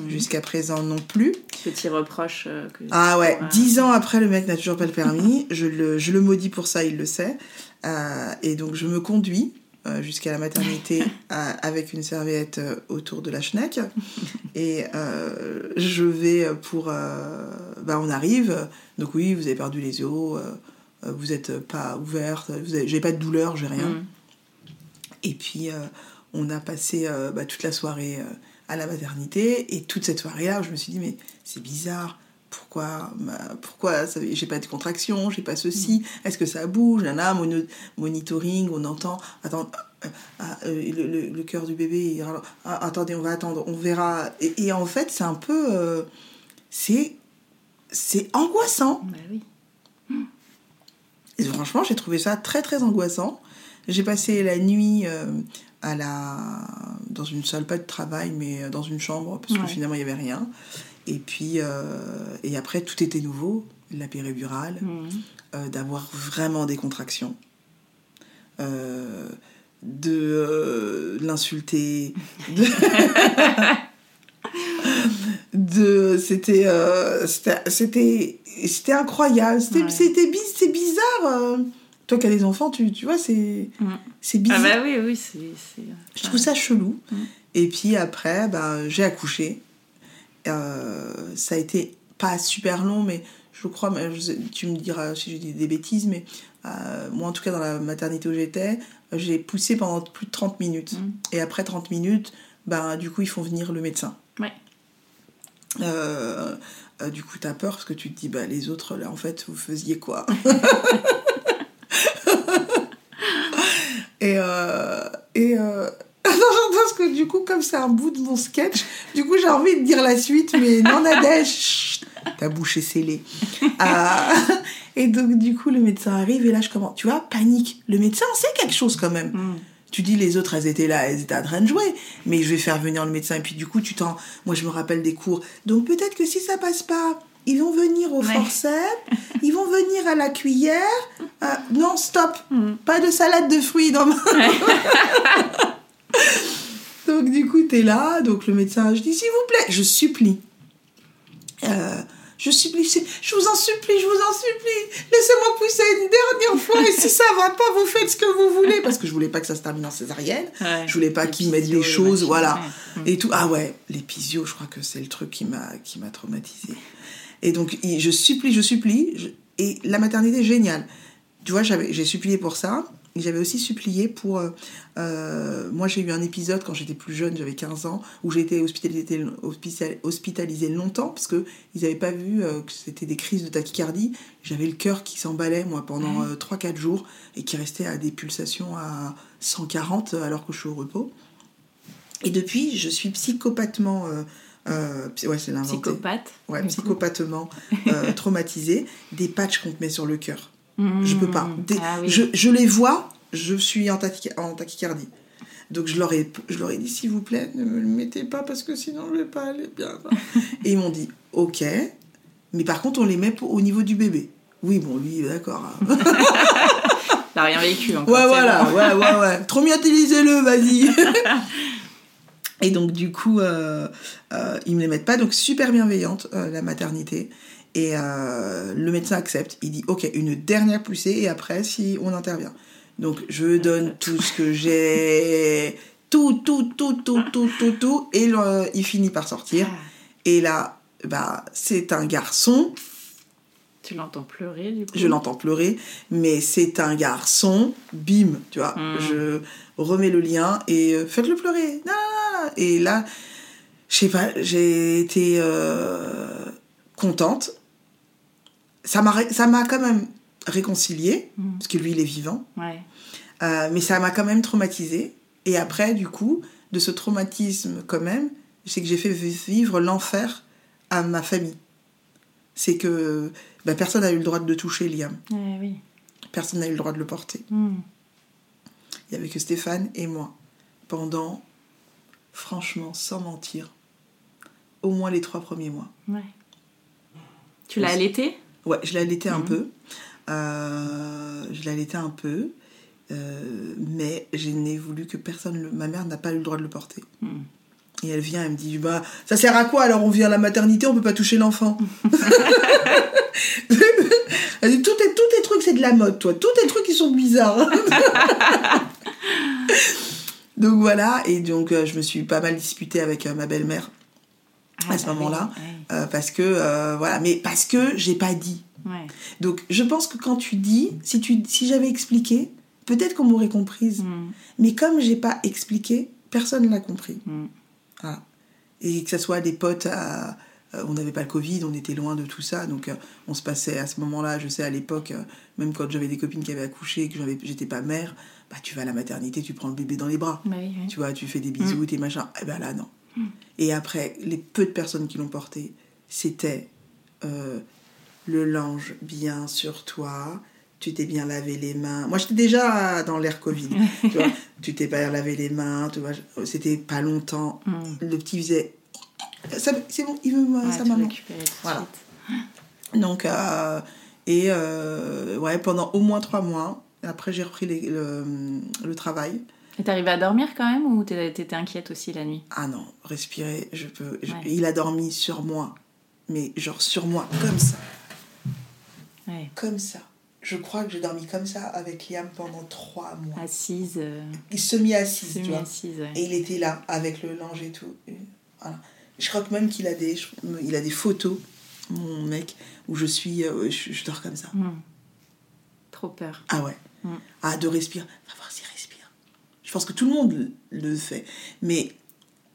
jusqu'à présent non plus. Petit reproche. Que ah ouais, 10 ans après, le mec n'a toujours pas le permis. je le maudis pour ça, il le sait. Et donc je me conduis jusqu'à la maternité avec une serviette autour de la schneck. Et je vais pour... on arrive. Donc oui, vous avez perdu les os, vous n'êtes pas ouverte, j'ai pas de douleur, j'ai rien. Et puis, on a passé toute la soirée à la maternité. Et toute cette soirée-là, je me suis dit, mais c'est bizarre. Pourquoi ça, j'ai pas de contraction, j'ai pas ceci, est-ce que ça bouge, nana, monitoring, on entend, attends, le cœur du bébé, attendez, on va attendre, on verra. Et en fait, c'est un peu... c'est angoissant. Bah oui. Et franchement, j'ai trouvé ça très, très angoissant. J'ai passé la nuit dans une salle, pas de travail, mais dans une chambre, parce que finalement, il n'y avait rien. Et puis, et après, tout était nouveau. La péridurale, d'avoir vraiment des contractions, de l'insulter. C'était incroyable. C'est bizarre. Toi qui as des enfants, tu vois, c'est bizarre. Ah bah oui, c'est... Je trouve ça chelou. Et puis après, j'ai accouché. Ça a été pas super long, mais je crois, tu me diras si je dis des bêtises, mais moi en tout cas dans la maternité où j'étais, j'ai poussé pendant plus de 30 minutes. Et après 30 minutes, du coup ils font venir le médecin. Ouais. Du coup t'as peur parce que tu te dis les autres là en fait vous faisiez quoi. Parce que du coup, comme c'est un bout de mon sketch, du coup j'ai envie de dire la suite, mais non Nadège, chut, ta bouche est scellée. Et donc du coup le médecin arrive et là je commence, tu vois, panique. Le médecin sait quelque chose quand même. Tu dis les autres elles étaient là, elles étaient en train de jouer, mais je vais faire venir le médecin. Et puis du coup moi je me rappelle des cours. Donc peut-être que si ça passe pas, ils vont venir au forceps, ils vont venir à la cuillère. Non stop, pas de salade de fruits dans ma... Donc du coup t'es là, donc le médecin, je dis s'il vous plaît, je vous en supplie, laissez-moi pousser une dernière fois et si ça va pas vous faites ce que vous voulez, parce que je voulais pas que ça se termine en césarienne, je voulais pas qu'ils mettent des choses, voilà, et tout. Ah ouais, les physios, je crois que c'est le truc qui m'a traumatisée. Et donc je supplie, et la maternité géniale, tu vois, j'ai supplié pour ça. J'avais aussi supplié pour... moi, j'ai eu un épisode quand j'étais plus jeune, j'avais 15 ans, où j'ai été hospitalisée longtemps, parce qu'ils n'avaient pas vu que c'était des crises de tachycardie. J'avais le cœur qui s'emballait, moi, pendant 3-4 jours, et qui restait à des pulsations à 140, alors que je suis au repos. Et depuis, je suis psychopathement... c'est l'inventé. Psychopathe. Ouais, psychopathement traumatisée. Des patchs qu'on te met sur le cœur. Je peux pas. Je les vois, je suis en tachycardie. Donc je leur ai dit s'il vous plaît, ne me le mettez pas parce que sinon je vais pas aller bien. Et ils m'ont dit OK, mais par contre on les met au niveau du bébé. Oui, bon lui d'accord. Il n'a rien vécu encore. Ouais voilà, bon. ouais. Trop bien, utilisez-le, vas-y. Et donc du coup ils me les mettent pas, donc super bienveillante la maternité. Et le médecin accepte. Il dit, OK, une dernière poussée et après, si on intervient. Donc, je donne tout ce que j'ai. Tout. Et il finit par sortir. Et là, c'est un garçon. Tu l'entends pleurer, du coup. Je l'entends pleurer. Mais c'est un garçon. Bim, tu vois. Je remets le lien et faites-le pleurer. Et là, je sais pas, j'ai été contente. Ça m'a quand même réconciliée, parce que lui, il est vivant. Ouais. Mais ça m'a quand même traumatisée. Et après, du coup, de ce traumatisme quand même, c'est que j'ai fait vivre l'enfer à ma famille. C'est que personne n'a eu le droit de le toucher, Liam. Ouais, oui. Personne n'a eu le droit de le porter. Il n'y avait que Stéphane et moi. Pendant, franchement, sans mentir, au moins les 3 premiers mois. Ouais. Tu l'as allaitée ? Ouais, je l'ai allaitée un peu. mais je n'ai voulu que personne... Ma mère n'a pas eu le droit de le porter. Mmh. Et elle vient, elle me dit, bah, ça sert à quoi alors, on vient à la maternité, on peut pas toucher l'enfant. Elle dit, tous tes trucs, c'est de la mode, toi. Tous tes trucs, ils sont bizarres. Donc voilà, et donc je me suis pas mal disputée avec ma belle-mère à ce moment-là, oui. Parce que, voilà, mais parce que j'ai pas dit. Ouais. Donc je pense que quand tu dis, si j'avais expliqué, peut-être qu'on m'aurait comprise. Mm. Mais comme j'ai pas expliqué, personne l'a compris. Mm. Voilà. Et que ça soit des potes à... on n'avait pas le Covid, on était loin de tout ça, donc on se passait à ce moment-là, je sais, à l'époque, même quand j'avais des copines qui avaient accouché et que j'étais pas mère, bah tu vas à la maternité, tu prends le bébé dans les bras, oui. Tu vois, tu fais des bisous, tes machins, et ben là non. Mm. Et après, les peu de personnes qui l'ont porté, c'était le linge bien sur toi, tu t'es bien lavé les mains. Moi, j'étais déjà dans l'ère Covid, tu vois, tu t'es pas lavé les mains, tu vois, c'était pas longtemps, le petit faisait... Ça, c'est bon, il veut sa maman. Voilà. Donc, ouais, pendant au moins 3 mois, après j'ai repris le travail. Et t'arrivais à dormir quand même, ou t'étais inquiète aussi la nuit? Ah non, respirer, je peux. Ouais. Il a dormi sur moi, mais genre sur moi, comme ça. Ouais. Comme ça. Je crois que j'ai dormi comme ça avec Liam pendant 3 mois. Assise. Il se mit assise, tu vois. Ouais. Et il était là, avec le linge et tout. Voilà. Je crois que même qu'il a des photos, mon mec, où je dors comme ça. Mmh. Trop peur. Ah ouais. Ah, de respirer. Va voir s'il respire. Je pense que tout le monde le fait. Mais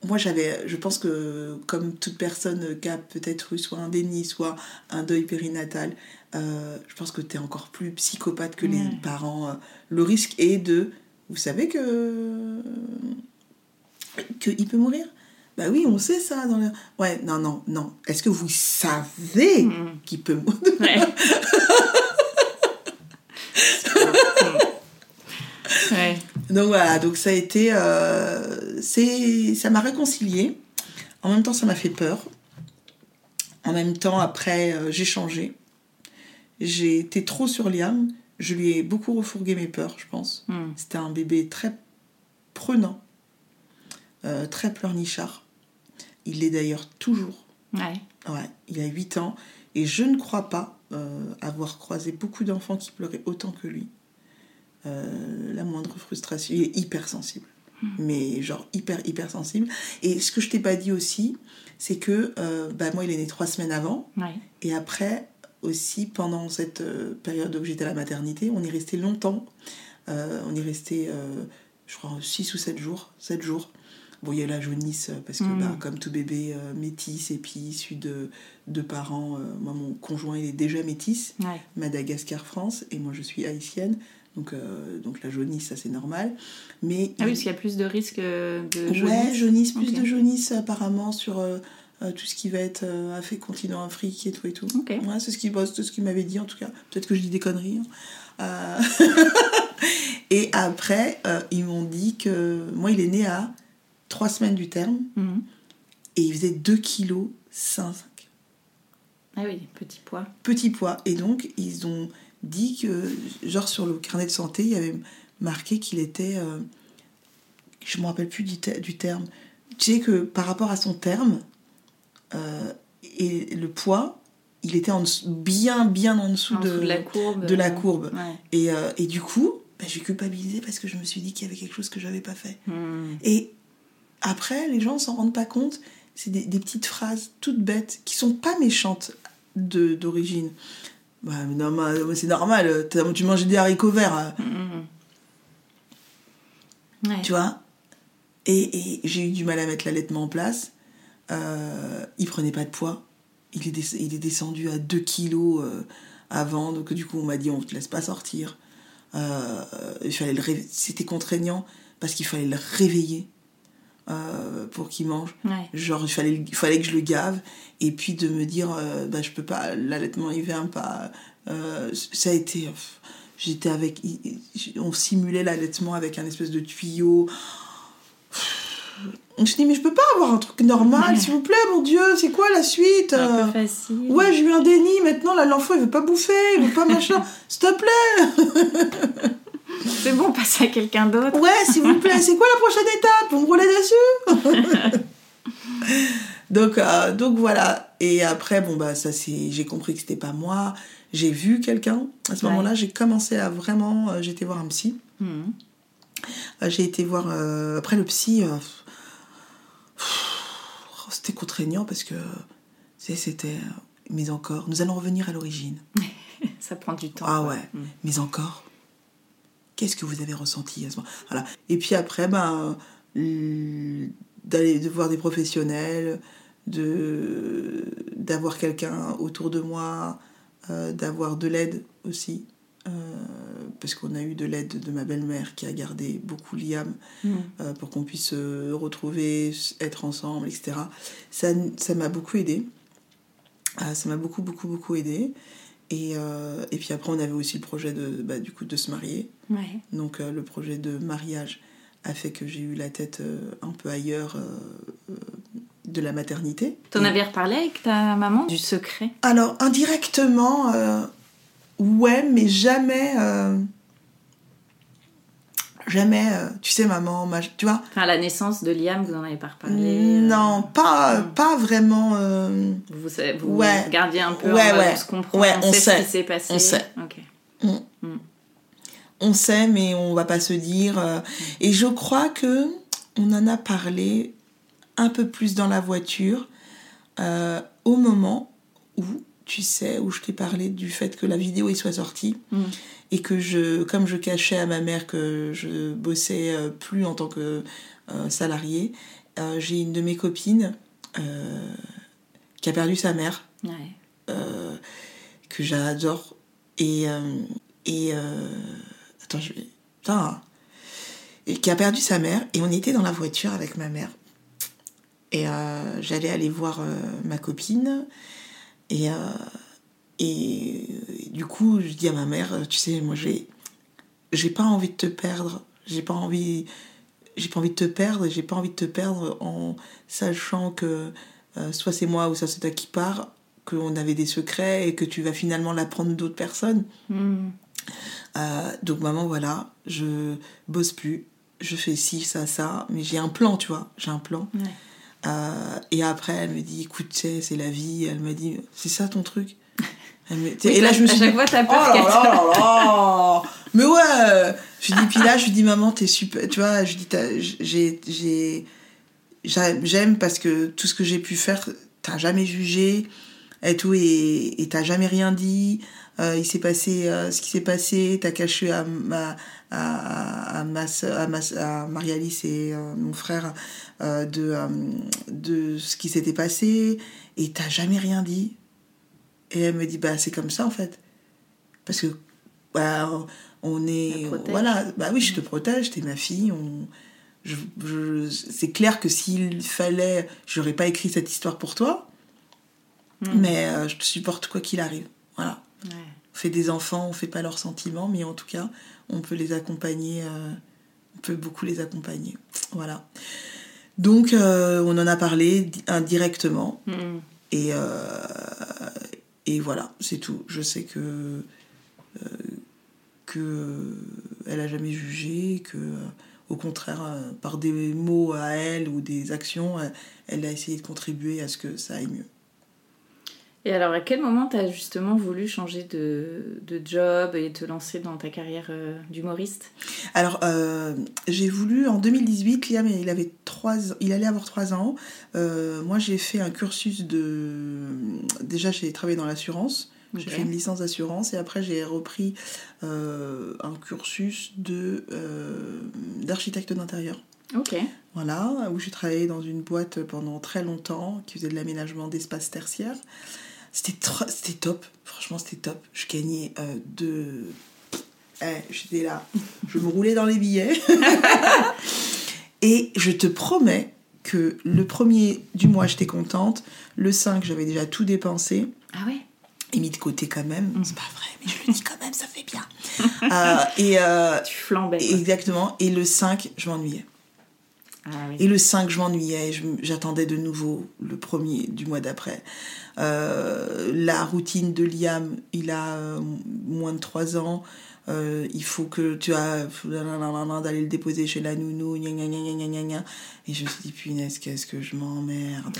moi, je pense que, comme toute personne qui a peut-être eu soit un déni, soit un deuil périnatal, je pense que t'es encore plus psychopathe que les parents. Le risque est de... Vous savez qu'il peut mourir? Bah oui, on sait ça dans le... Ouais, non. Est-ce que vous savez qui peut mourir? Ouais. Ouais. Donc voilà, donc ça a été... ça m'a réconciliée. En même temps, ça m'a fait peur. En même temps, après, j'ai changé. J'ai été trop sur Liam. Je lui ai beaucoup refourgué mes peurs, je pense. C'était un bébé très prenant. Très pleurnichard. Il l'est d'ailleurs toujours. Ouais, il a 8 ans. Et je ne crois pas avoir croisé beaucoup d'enfants qui pleuraient autant que lui. La moindre frustration. Il est hypersensible. Mais genre hyper sensible. Et ce que je t'ai pas dit aussi, c'est que moi, il est né 3 semaines avant. Ouais. Et après, aussi, pendant cette période où j'étais à la maternité, on est resté longtemps. On est resté, je crois, 6 ou 7 jours. 7 jours. Bon, il y a eu la jaunisse, parce que comme tout bébé métisse, et puis issu de parents... moi, mon conjoint, il est déjà métisse. Ouais. Madagascar, France. Et moi, je suis haïtienne. Donc la jaunisse, ça, c'est normal. Mais, oui, parce qu'il y a plus de risques de jaunisse. Ouais, jaunisse, plus de jaunisse, apparemment, sur tout ce qui va être continent Afrique et tout et tout. Okay. Ouais, c'est ce qu'il m'avait dit, en tout cas. Peut-être que je dis des conneries. Hein. Et après, ils m'ont dit que... Moi, il est né à... 3 semaines du terme, et il faisait 2,5 kg. Ah oui, petit poids. Petit poids. Et donc, ils ont dit que, genre sur le carnet de santé, il y avait marqué qu'il était... je ne me rappelle plus du terme. Tu sais que par rapport à son terme, et le poids, il était bien en dessous de la courbe. Ouais. Et du coup, j'ai culpabilisé parce que je me suis dit qu'il y avait quelque chose que je n'avais pas fait. Et après, les gens ne s'en rendent pas compte. C'est des petites phrases toutes bêtes qui sont pas méchantes d'origine. Bah, non, c'est normal, tu manges des haricots verts. Ouais. Tu vois, et j'ai eu du mal à mettre l'allaitement en place. Il prenait pas de poids. Il est descendu à 2 kilos avant. Donc du coup, on m'a dit, on te laisse pas sortir. Il fallait c'était contraignant parce qu'il fallait le réveiller. Pour qu'il mange. Ouais. Genre, il fallait que je le gave. Et puis, de me dire, je peux pas, l'allaitement hiverne, pas... ça a été... j'étais avec... on simulait l'allaitement avec un espèce de tuyau. Je dis, mais je peux pas avoir un truc normal, s'il vous plaît, mon Dieu, c'est quoi la suite? Un peu facile. Ouais, j'ai eu un déni, maintenant, l'enfant, il veut pas bouffer, il veut pas machin. S'il te plaît. C'est bon, passez à quelqu'un d'autre. Ouais, s'il vous plaît, c'est quoi la prochaine étape? Vous me roulez dessus? Donc voilà. Et après, bon, bah, ça, c'est... j'ai compris que c'était pas moi. J'ai vu quelqu'un. À ce moment-là, j'ai commencé à vraiment... j'ai été voir un psy. Mmh. J'ai été voir... après, le psy... c'était contraignant parce que... c'était... mais encore, nous allons revenir à l'origine. Ça prend du temps. Ah ouais, mais encore... qu'est-ce que vous avez ressenti à ce moment? Voilà. Et puis après, ben, d'aller de voir des professionnels, d'avoir quelqu'un autour de moi, d'avoir de l'aide aussi. Parce qu'on a eu de l'aide de ma belle-mère qui a gardé beaucoup Liam pour qu'on puisse se retrouver, être ensemble, etc. Ça m'a beaucoup aidée. Ça m'a beaucoup, beaucoup, beaucoup aidée. Et puis après, on avait aussi le projet de se marier. Ouais. Donc, le projet de mariage a fait que j'ai eu la tête un peu ailleurs de la maternité. T'en avais reparlé avec ta maman du secret? Alors, indirectement, ouais, mais jamais... tu sais, maman, tu vois... Enfin, à la naissance de Liam, vous n'en avez pas reparlé? Non, pas vraiment... Vous regardiez un peu, on se comprend, on sait ce qui s'est passé. On sait. Okay. On sait, mais on ne va pas se dire... Et je crois qu'on en a parlé un peu plus dans la voiture au moment où, tu sais, où je t'ai parlé du fait que la vidéo soit sortie. Et que comme je cachais à ma mère que je bossais plus en tant que salariée, j'ai une de mes copines qui a perdu sa mère, que j'adore. Et qui a perdu sa mère. Et on était dans la voiture avec ma mère. Et j'allais aller voir ma copine. Et du coup, je dis à ma mère, tu sais, moi, j'ai pas envie de te perdre. J'ai pas envie de te perdre en sachant que soit c'est moi ou ça c'est toi qui pars, qu'on avait des secrets et que tu vas finalement l'apprendre d'autres personnes. Donc, maman, voilà, je bosse plus. Je fais ci, ça. Mais j'ai un plan, tu vois. Ouais. Et après, elle me dit, écoute, tu sais, c'est la vie. Elle me dit, c'est ça ton truc? Et là, je me suis dit, chaque fois, t'as peur qu'elle te... Oh là là. Mais ouais. Je lui dis, maman, t'es super. Tu vois, je lui dis, j'aime parce que tout ce que j'ai pu faire, t'as jamais jugé et tout, et t'as jamais rien dit. Il s'est passé ce qui s'est passé. T'as caché à Marie-Alice et mon frère de ce qui s'était passé, et t'as jamais rien dit. Et elle me dit, bah, c'est comme ça, en fait. Parce que, bah, on est... Voilà, bah oui, je te protège, t'es ma fille. C'est clair que s'il fallait, je n'aurais pas écrit cette histoire pour toi. Mais je te supporte quoi qu'il arrive. Voilà. Ouais. On fait des enfants, on ne fait pas leurs sentiments, mais en tout cas, on peut les accompagner. On peut beaucoup les accompagner. Voilà. Donc, on en a parlé indirectement. Et voilà, c'est tout. Je sais que elle a jamais jugé, que au contraire, par des mots à elle ou des actions, elle a essayé de contribuer à ce que ça aille mieux. Et alors, à quel moment t'as justement voulu changer de job et te lancer dans ta carrière d'humoriste? Alors, j'ai voulu, en 2018, Liam, il allait avoir 3 ans. Moi, j'ai fait un cursus Déjà, j'ai travaillé dans l'assurance. Okay. J'ai fait une licence d'assurance. Et après, j'ai repris un cursus d'architecte d'intérieur. Ok. Voilà, où j'ai travaillé dans une boîte pendant très longtemps qui faisait de l'aménagement d'espaces tertiaires. C'était top, franchement c'était top. Je gagnais j'étais là, je me roulais dans les billets. Et je te promets que le 1er du mois j'étais contente, le 5 j'avais déjà tout dépensé. Ah ouais? Et mis de côté quand même, c'est pas vrai, mais je le dis quand même, ça fait bien. Tu flambais. Exactement, et le 5 je m'ennuyais. Ah, oui. Et le 5, je m'ennuyais, j'attendais de nouveau le 1er du mois d'après. La routine de Liam, il a moins de 3 ans, il faut que tu as d'aller le déposer chez la nounou, gna gna gna gna gna gna. Et je me suis dit, punaise, qu'est-ce que je m'emmerde.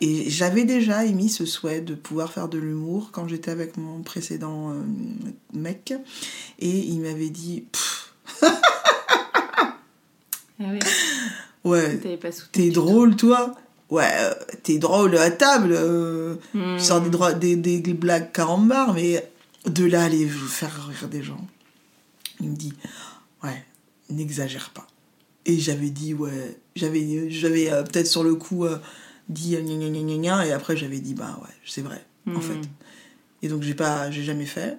Et j'avais déjà émis ce souhait de pouvoir faire de l'humour quand j'étais avec mon précédent mec, et il m'avait dit ouais, t'es drôle toi, ouais, t'es drôle à table, tu sors des blagues carambars, mais de là aller faire rire des gens, il me dit ouais, n'exagère pas. Et j'avais dit ouais, j'avais peut-être sur le coup dit gna gna gna gna, et après j'avais dit bah ouais, c'est vrai en fait. Et donc j'ai jamais fait.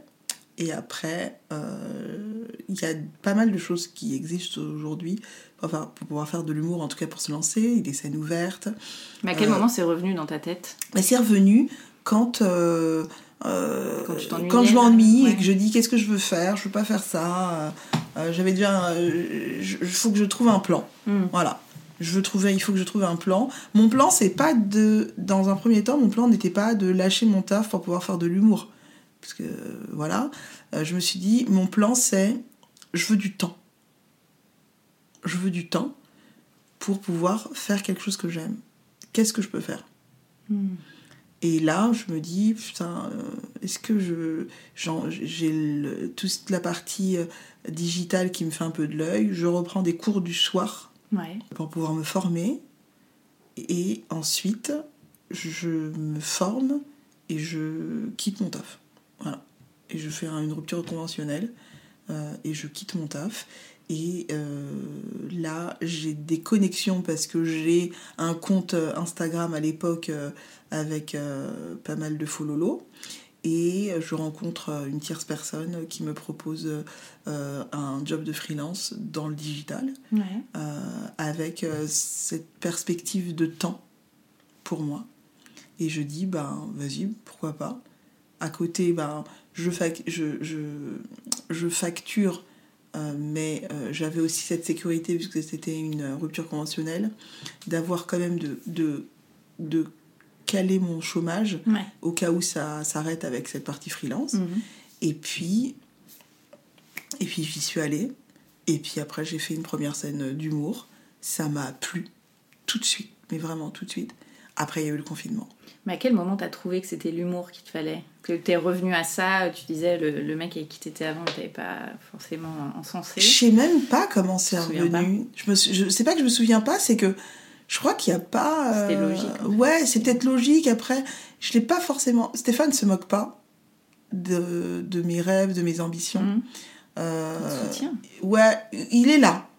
Et après il y a pas mal de choses qui existent aujourd'hui, enfin pour pouvoir faire de l'humour, en tout cas pour se lancer, des scènes ouvertes. Mais à quel moment c'est revenu dans ta tête? Bah, c'est revenu quand je m'ennuie, ouais, et que je dis qu'est-ce que je veux faire, je veux pas faire ça, j'avais dit il faut que je trouve un plan. Voilà, il faut que je trouve un plan. Mon plan, dans un premier temps, mon plan n'était pas de lâcher mon taf pour pouvoir faire de l'humour, parce que voilà, je me suis dit mon plan c'est je veux du temps pour pouvoir faire quelque chose que j'aime. Qu'est-ce que je peux faire? Et là, je me dis, putain, est-ce que j'ai toute la partie digitale qui me fait un peu de l'œil. Je reprends des cours du soir, ouais, pour pouvoir me former. Et ensuite, je me forme et je quitte mon taf. Voilà. Et je fais une rupture conventionnelle et je quitte mon taf. Et là, j'ai des connexions parce que j'ai un compte Instagram à l'époque avec pas mal de follow. Et je rencontre une tierce personne qui me propose un job de freelance dans le digital, ouais, avec cette perspective de temps pour moi. Et je dis, ben, vas-y, pourquoi pas. À côté, ben, je facture... mais j'avais aussi cette sécurité, puisque c'était une rupture conventionnelle, d'avoir quand même de caler mon chômage, ouais, au cas où ça s'arrête avec cette partie freelance. Et puis j'y suis allée, et puis après j'ai fait une première scène d'humour. Ça m'a plu tout de suite, mais vraiment tout de suite. Après il y a eu le confinement. Mais à quel moment t'as trouvé que c'était l'humour qu'il te fallait? Que t'es revenu à ça? Tu disais, le mec avec qui t'étais avant, t'avais pas forcément encensé. Je sais même pas comment c'est revenu. C'est pas que je me souviens pas, c'est que je crois qu'il y a pas... C'était logique. Ouais, c'est peut-être logique. Après, je l'ai pas forcément... Stéphane se moque pas de mes rêves, de mes ambitions. Soutien. Ouais, il est là.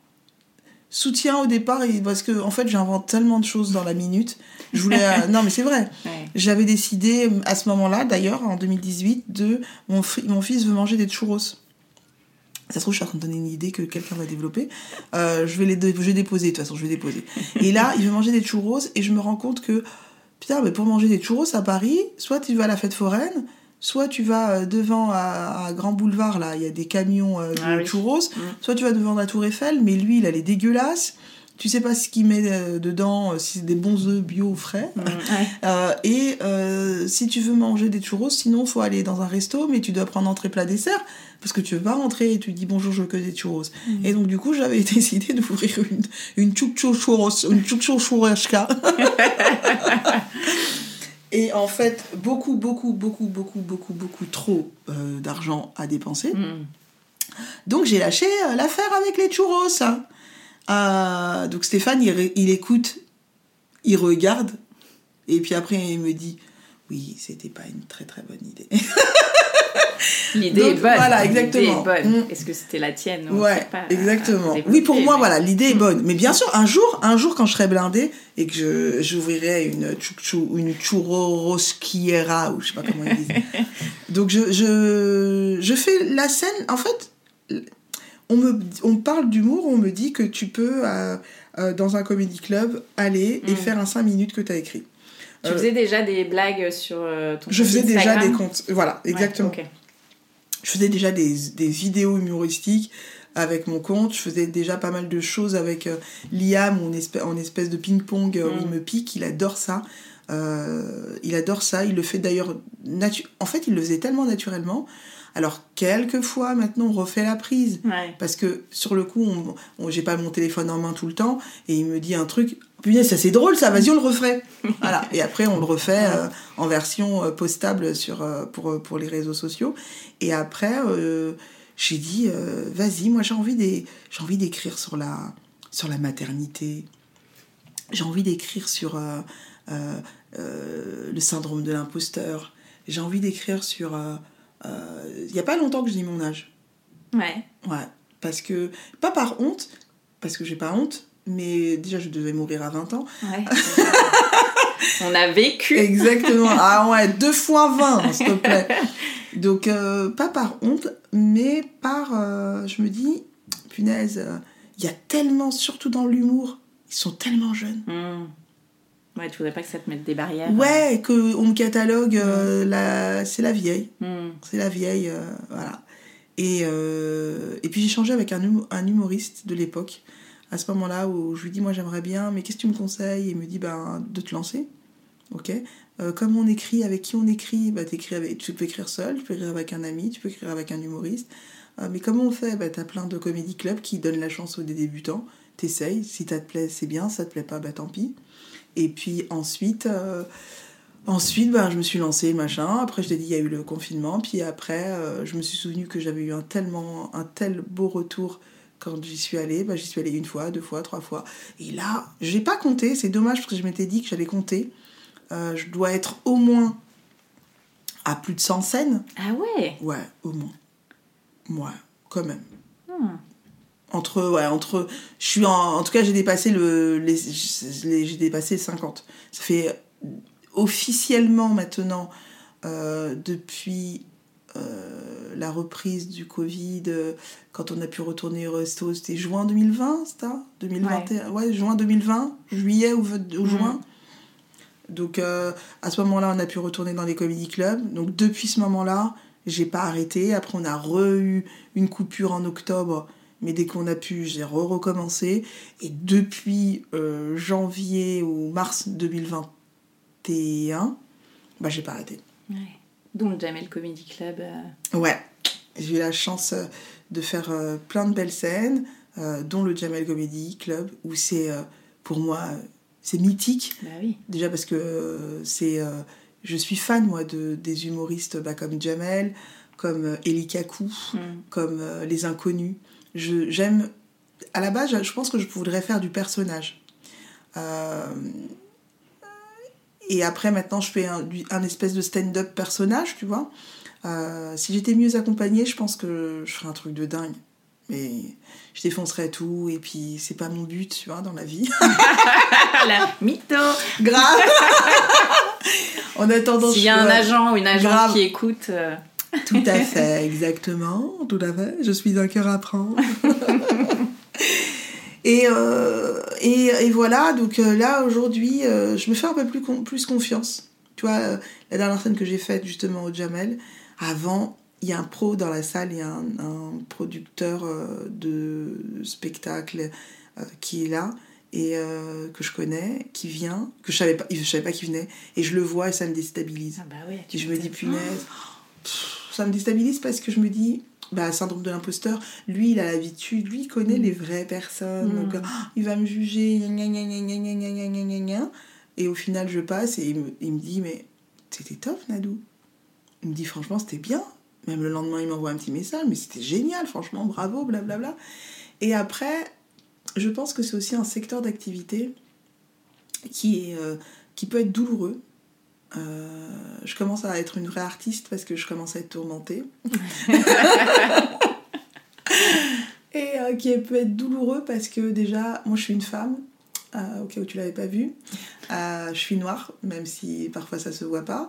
Soutien au départ, parce que en fait j'invente tellement de choses dans la minute. Je voulais non mais c'est vrai, ouais, j'avais décidé à ce moment-là, d'ailleurs en 2018, de mon fils veut manger des churros. Ça se trouve je suis en train de donner une idée que quelqu'un va développer. Je vais déposer, de toute façon je vais déposer. Et là il veut manger des churros, et je me rends compte que putain, mais pour manger des churros à Paris, soit tu vas à la fête foraine, soit tu vas devant à Grand Boulevard, là, il y a des camions de churros, soit tu vas devant la Tour Eiffel, mais lui, il a les dégueulasses, tu sais pas ce qu'il met dedans, si c'est des bons œufs bio frais, si tu veux manger des churros, sinon, faut aller dans un resto, mais tu dois prendre entrée, plat, dessert, parce que tu veux pas rentrer et tu dis bonjour, je veux que des churros. Et donc, du coup, j'avais décidé d'ouvrir une churros. Et en fait, beaucoup trop d'argent à dépenser. Donc, j'ai lâché l'affaire avec les churros. Donc, Stéphane, il écoute, il regarde. Et puis après, il me dit, oui, c'était pas une très, très bonne idée. L'idée donc, est bonne. Voilà, exactement. L'idée est bonne. Est-ce que c'était la tienne? Ouais, pas, exactement. Oui, pour moi, voilà, l'idée est bonne. Mais bien sûr, un jour, quand je serai blindée et que j'ouvrirai une churrosquiera, ou je sais pas comment ils disent. Donc, je fais la scène. En fait, on parle d'humour, on me dit que tu peux, dans un comedy club, aller et faire un 5 minutes que tu as écrit. Tu faisais déjà des blagues sur ton compte Instagram ? Je faisais déjà des comptes, voilà, exactement. Ouais, okay. Je faisais déjà des vidéos humoristiques avec mon compte. Je faisais déjà pas mal de choses avec Liam, en espèce de ping-pong, où il me pique. Il adore ça. Il le fait d'ailleurs... En fait, il le faisait tellement naturellement. Alors, quelquefois, maintenant, on refait la prise. Ouais. Parce que, sur le coup, j'ai pas mon téléphone en main tout le temps, et il me dit un truc... Punaise, ça c'est drôle, ça, vas-y, on le refait. Voilà. Et après, on le refait en version postable pour les réseaux sociaux. Et après, j'ai dit, vas-y, moi, j'ai envie d'écrire sur la maternité. J'ai envie d'écrire sur le syndrome de l'imposteur. J'ai envie d'écrire sur... il y a pas longtemps que je dis mon âge. Ouais. Ouais. Parce que... Pas par honte, parce que j'ai pas honte, mais déjà je devais mourir à 20 ans. Ouais. On a vécu. Exactement. Ah ouais, 2 fois 20, s'il te plaît. Donc pas par honte, mais par je me dis punaise, il y a tellement, surtout dans l'humour, ils sont tellement jeunes. Mmh. Ouais, tu voudrais pas que ça te mette des barrières. Ouais, que on me catalogue c'est la vieille. Mmh. C'est la vieille voilà. Et puis j'ai échangé avec un humoriste de l'époque. À ce moment-là où je lui dis, moi j'aimerais bien, mais qu'est-ce que tu me conseilles? Et il me dit, ben, de te lancer. Ok. Comme on écrit, avec qui on écrit? Ben, tu peux écrire seul, tu peux écrire avec un ami, tu peux écrire avec un humoriste. Mais comment on fait? Ben, t'as plein de comedy clubs qui donnent la chance aux débutants. T'essayes, si ça te plaît, c'est bien, si ça te plaît pas, ben tant pis. Et puis ensuite, ben, je me suis lancée, machin. Après, je t'ai dit, il y a eu le confinement. Puis après, je me suis souvenue que j'avais eu un tel beau retour. Quand j'y suis allée 1 fois, 2 fois, 3 fois. Et là, j'ai pas compté. C'est dommage parce que je m'étais dit que j'allais compter. Je dois être au moins à plus de 100 scènes. Ah ouais? Ouais, au moins. Moi, ouais, quand même. Entre... Je suis en tout cas, j'ai dépassé les 50. Ça fait officiellement maintenant, depuis... la reprise du Covid, quand on a pu retourner au resto, c'était juin 2020, c'est ça ? 2021, ouais, juin 2020, juillet ou juin. Donc, à ce moment-là, on a pu retourner dans les comedy clubs. Donc, depuis ce moment-là, j'ai pas arrêté. Après, on a eu une coupure en octobre, mais dès qu'on a pu, j'ai recommencé. Et depuis janvier ou mars 2021, bah, j'ai pas arrêté. Ouais. Donc, Jamel Comedy Club. Ouais, j'ai eu la chance de faire plein de belles scènes, dont le Jamel Comedy Club, où c'est, pour moi, c'est mythique. Bah oui. Déjà parce que je suis fan, moi, des humoristes comme Jamel, comme Elie Kaku, comme les Inconnus. J'aime... À la base, je pense que je voudrais faire du personnage. Et après, maintenant, je fais un espèce de stand-up personnage, tu vois. Si j'étais mieux accompagnée, je pense que je ferais un truc de dingue. Mais je défoncerais tout, et puis c'est pas mon but, tu vois, dans la vie. La mytho. Grave. En attendant... S'il y a un agent ou une agente grave. Qui écoute... Tout à fait, exactement. Tout à fait. Je suis d'un cœur à prendre. Et voilà, donc là, aujourd'hui, je me fais un peu plus confiance. Tu vois, la dernière scène que j'ai faite, justement, au Jamel, avant, il y a un pro dans la salle, il y a un producteur de spectacle qui est là, et que je connais, qui vient, que je savais pas qu'il venait, et je le vois et ça me déstabilise. Ah bah oui, et je me dis, punaise, ça me déstabilise parce que je me dis... syndrome de l'imposteur, lui il a l'habitude, lui il connaît les vraies personnes, donc il va me juger, et au final je passe et il me dit, mais c'était top Nadou, il me dit franchement c'était bien, même le lendemain il m'envoie un petit message, mais c'était génial, franchement bravo, blablabla. Et après je pense que c'est aussi un secteur d'activité qui peut être douloureux. Je commence à être une vraie artiste parce que je commence à être tourmentée. Et qui peut être douloureux parce que déjà, moi je suis une femme, au cas où tu l'avais pas vu, je suis noire, même si parfois ça se voit pas,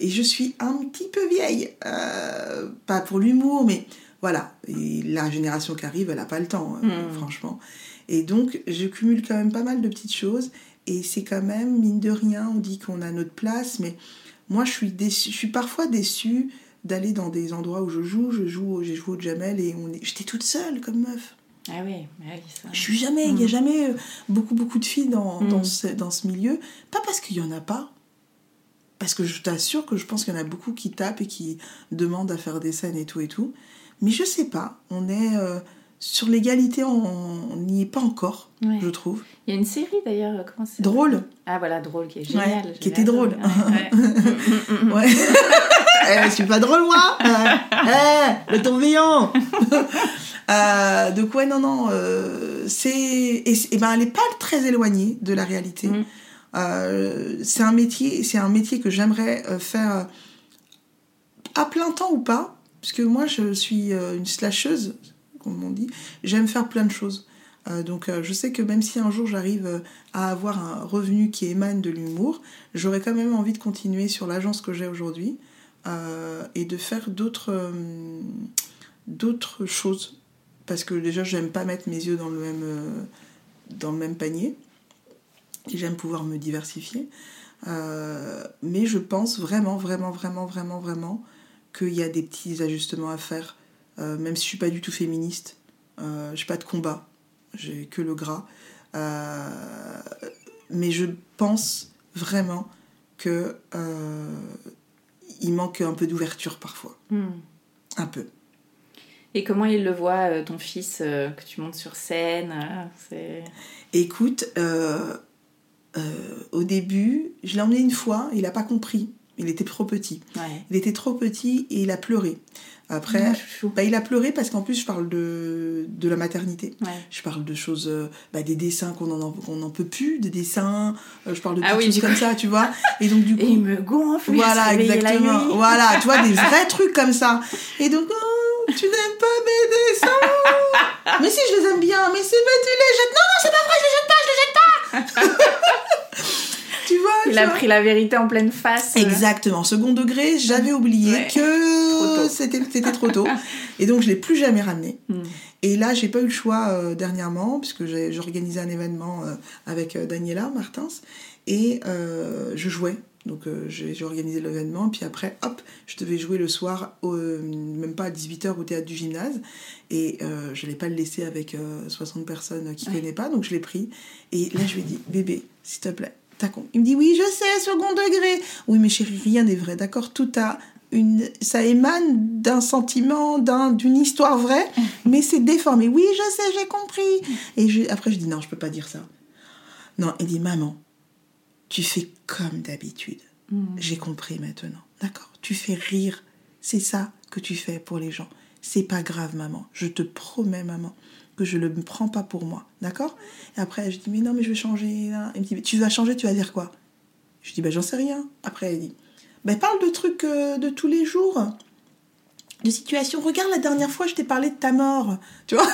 et je suis un petit peu vieille, pas pour l'humour, mais voilà, et la génération qui arrive, elle a pas le temps, franchement. Et donc, je cumule quand même pas mal de petites choses. Et c'est quand même, mine de rien, on dit qu'on a notre place, mais moi je suis parfois déçue d'aller dans des endroits où j'ai joué au Jamel et j'étais toute seule comme meuf. Ah oui, oui ça. Je suis jamais, il n'y a jamais beaucoup de filles dans ce milieu, pas parce qu'il n'y en a pas, Parce que je t'assure que je pense qu'il y en a beaucoup qui tapent et qui demandent à faire des scènes et tout. Mais je sais pas, on est... sur l'égalité, on n'y est pas encore, ouais. Je trouve. Il y a une série d'ailleurs, comment c'est ? Drôle. Ah voilà, Drôle, qui est géniale. Ouais, qui était drôle. Ouais. Ouais. Je suis pas drôle, moi. Le tourbillon. Donc ouais, non. C'est... Et ben, elle n'est pas très éloignée de la réalité. Mm. C'est un métier que j'aimerais faire à plein temps ou pas, parce que moi, je suis une slasheuse. Comme on dit, j'aime faire plein de choses. Donc je sais que même si un jour j'arrive à avoir un revenu qui émane de l'humour, j'aurais quand même envie de continuer sur l'agence que j'ai aujourd'hui et de faire d'autres choses. Parce que déjà, j'aime pas mettre mes yeux dans le même panier. Et j'aime pouvoir me diversifier. Mais je pense vraiment qu'il y a des petits ajustements à faire. Même si je suis pas du tout féministe, j'ai pas de combat, j'ai que le gras. Mais je pense vraiment que il manque un peu d'ouverture parfois, un peu. Et comment il le voit, ton fils, que tu montes sur scène, c'est... Écoute, au début, je l'ai emmené une fois, il a pas compris. Il était trop petit. Ouais. Il était trop petit et il a pleuré. Après, il a pleuré parce qu'en plus, je parle de la maternité. Ouais. Je parle de choses, des dessins qu'on n'en peut plus, des dessins. Je parle de petites choses comme ça, tu vois. Et donc, du coup... Et il me gonfle. Voilà, exactement. Voilà, tu vois, des vrais trucs comme ça. Et donc, oh, tu n'aimes pas mes dessins. Mais si, je les aime bien. Mais c'est vrai, tu les jettes. Non, c'est pas vrai, je les jette pas. Tu vois, il a pris la vérité en pleine face. Exactement. Second degré, j'avais oublié que c'était trop tôt. Et donc, je ne l'ai plus jamais ramené. Et là, je n'ai pas eu le choix dernièrement, puisque j'ai organisé un événement avec Daniela Martins. Et je jouais. Donc, j'ai organisé l'événement. Puis après, hop, je devais jouer le soir, même pas à 18h, au théâtre du gymnase. Et je ne l'ai pas le laissé avec 60 personnes qui ne venaient pas. Donc, je l'ai pris. Et là, je lui ai dit, bébé, s'il te plaît. Il me dit, oui, je sais, second degré. Oui, mais chérie, rien n'est vrai, d'accord ? Ça émane d'un sentiment, d'une histoire vraie, mais c'est déformé. Oui, je sais, j'ai compris. Et après, je dis, non, je peux pas dire ça. Non, elle dit, maman, tu fais comme d'habitude. J'ai compris maintenant, d'accord ? Tu fais rire, c'est ça que tu fais pour les gens. C'est pas grave, maman, je te promets, maman, que je le prends pas pour moi, d'accord ? Et après, je dis, mais non, mais je vais changer. Là. Il me dit, mais tu vas changer, tu vas dire quoi ? Je dis, j'en sais rien. Après, elle dit, parle de trucs de tous les jours, de situations. Regarde, la dernière fois, je t'ai parlé de ta mort, tu vois ?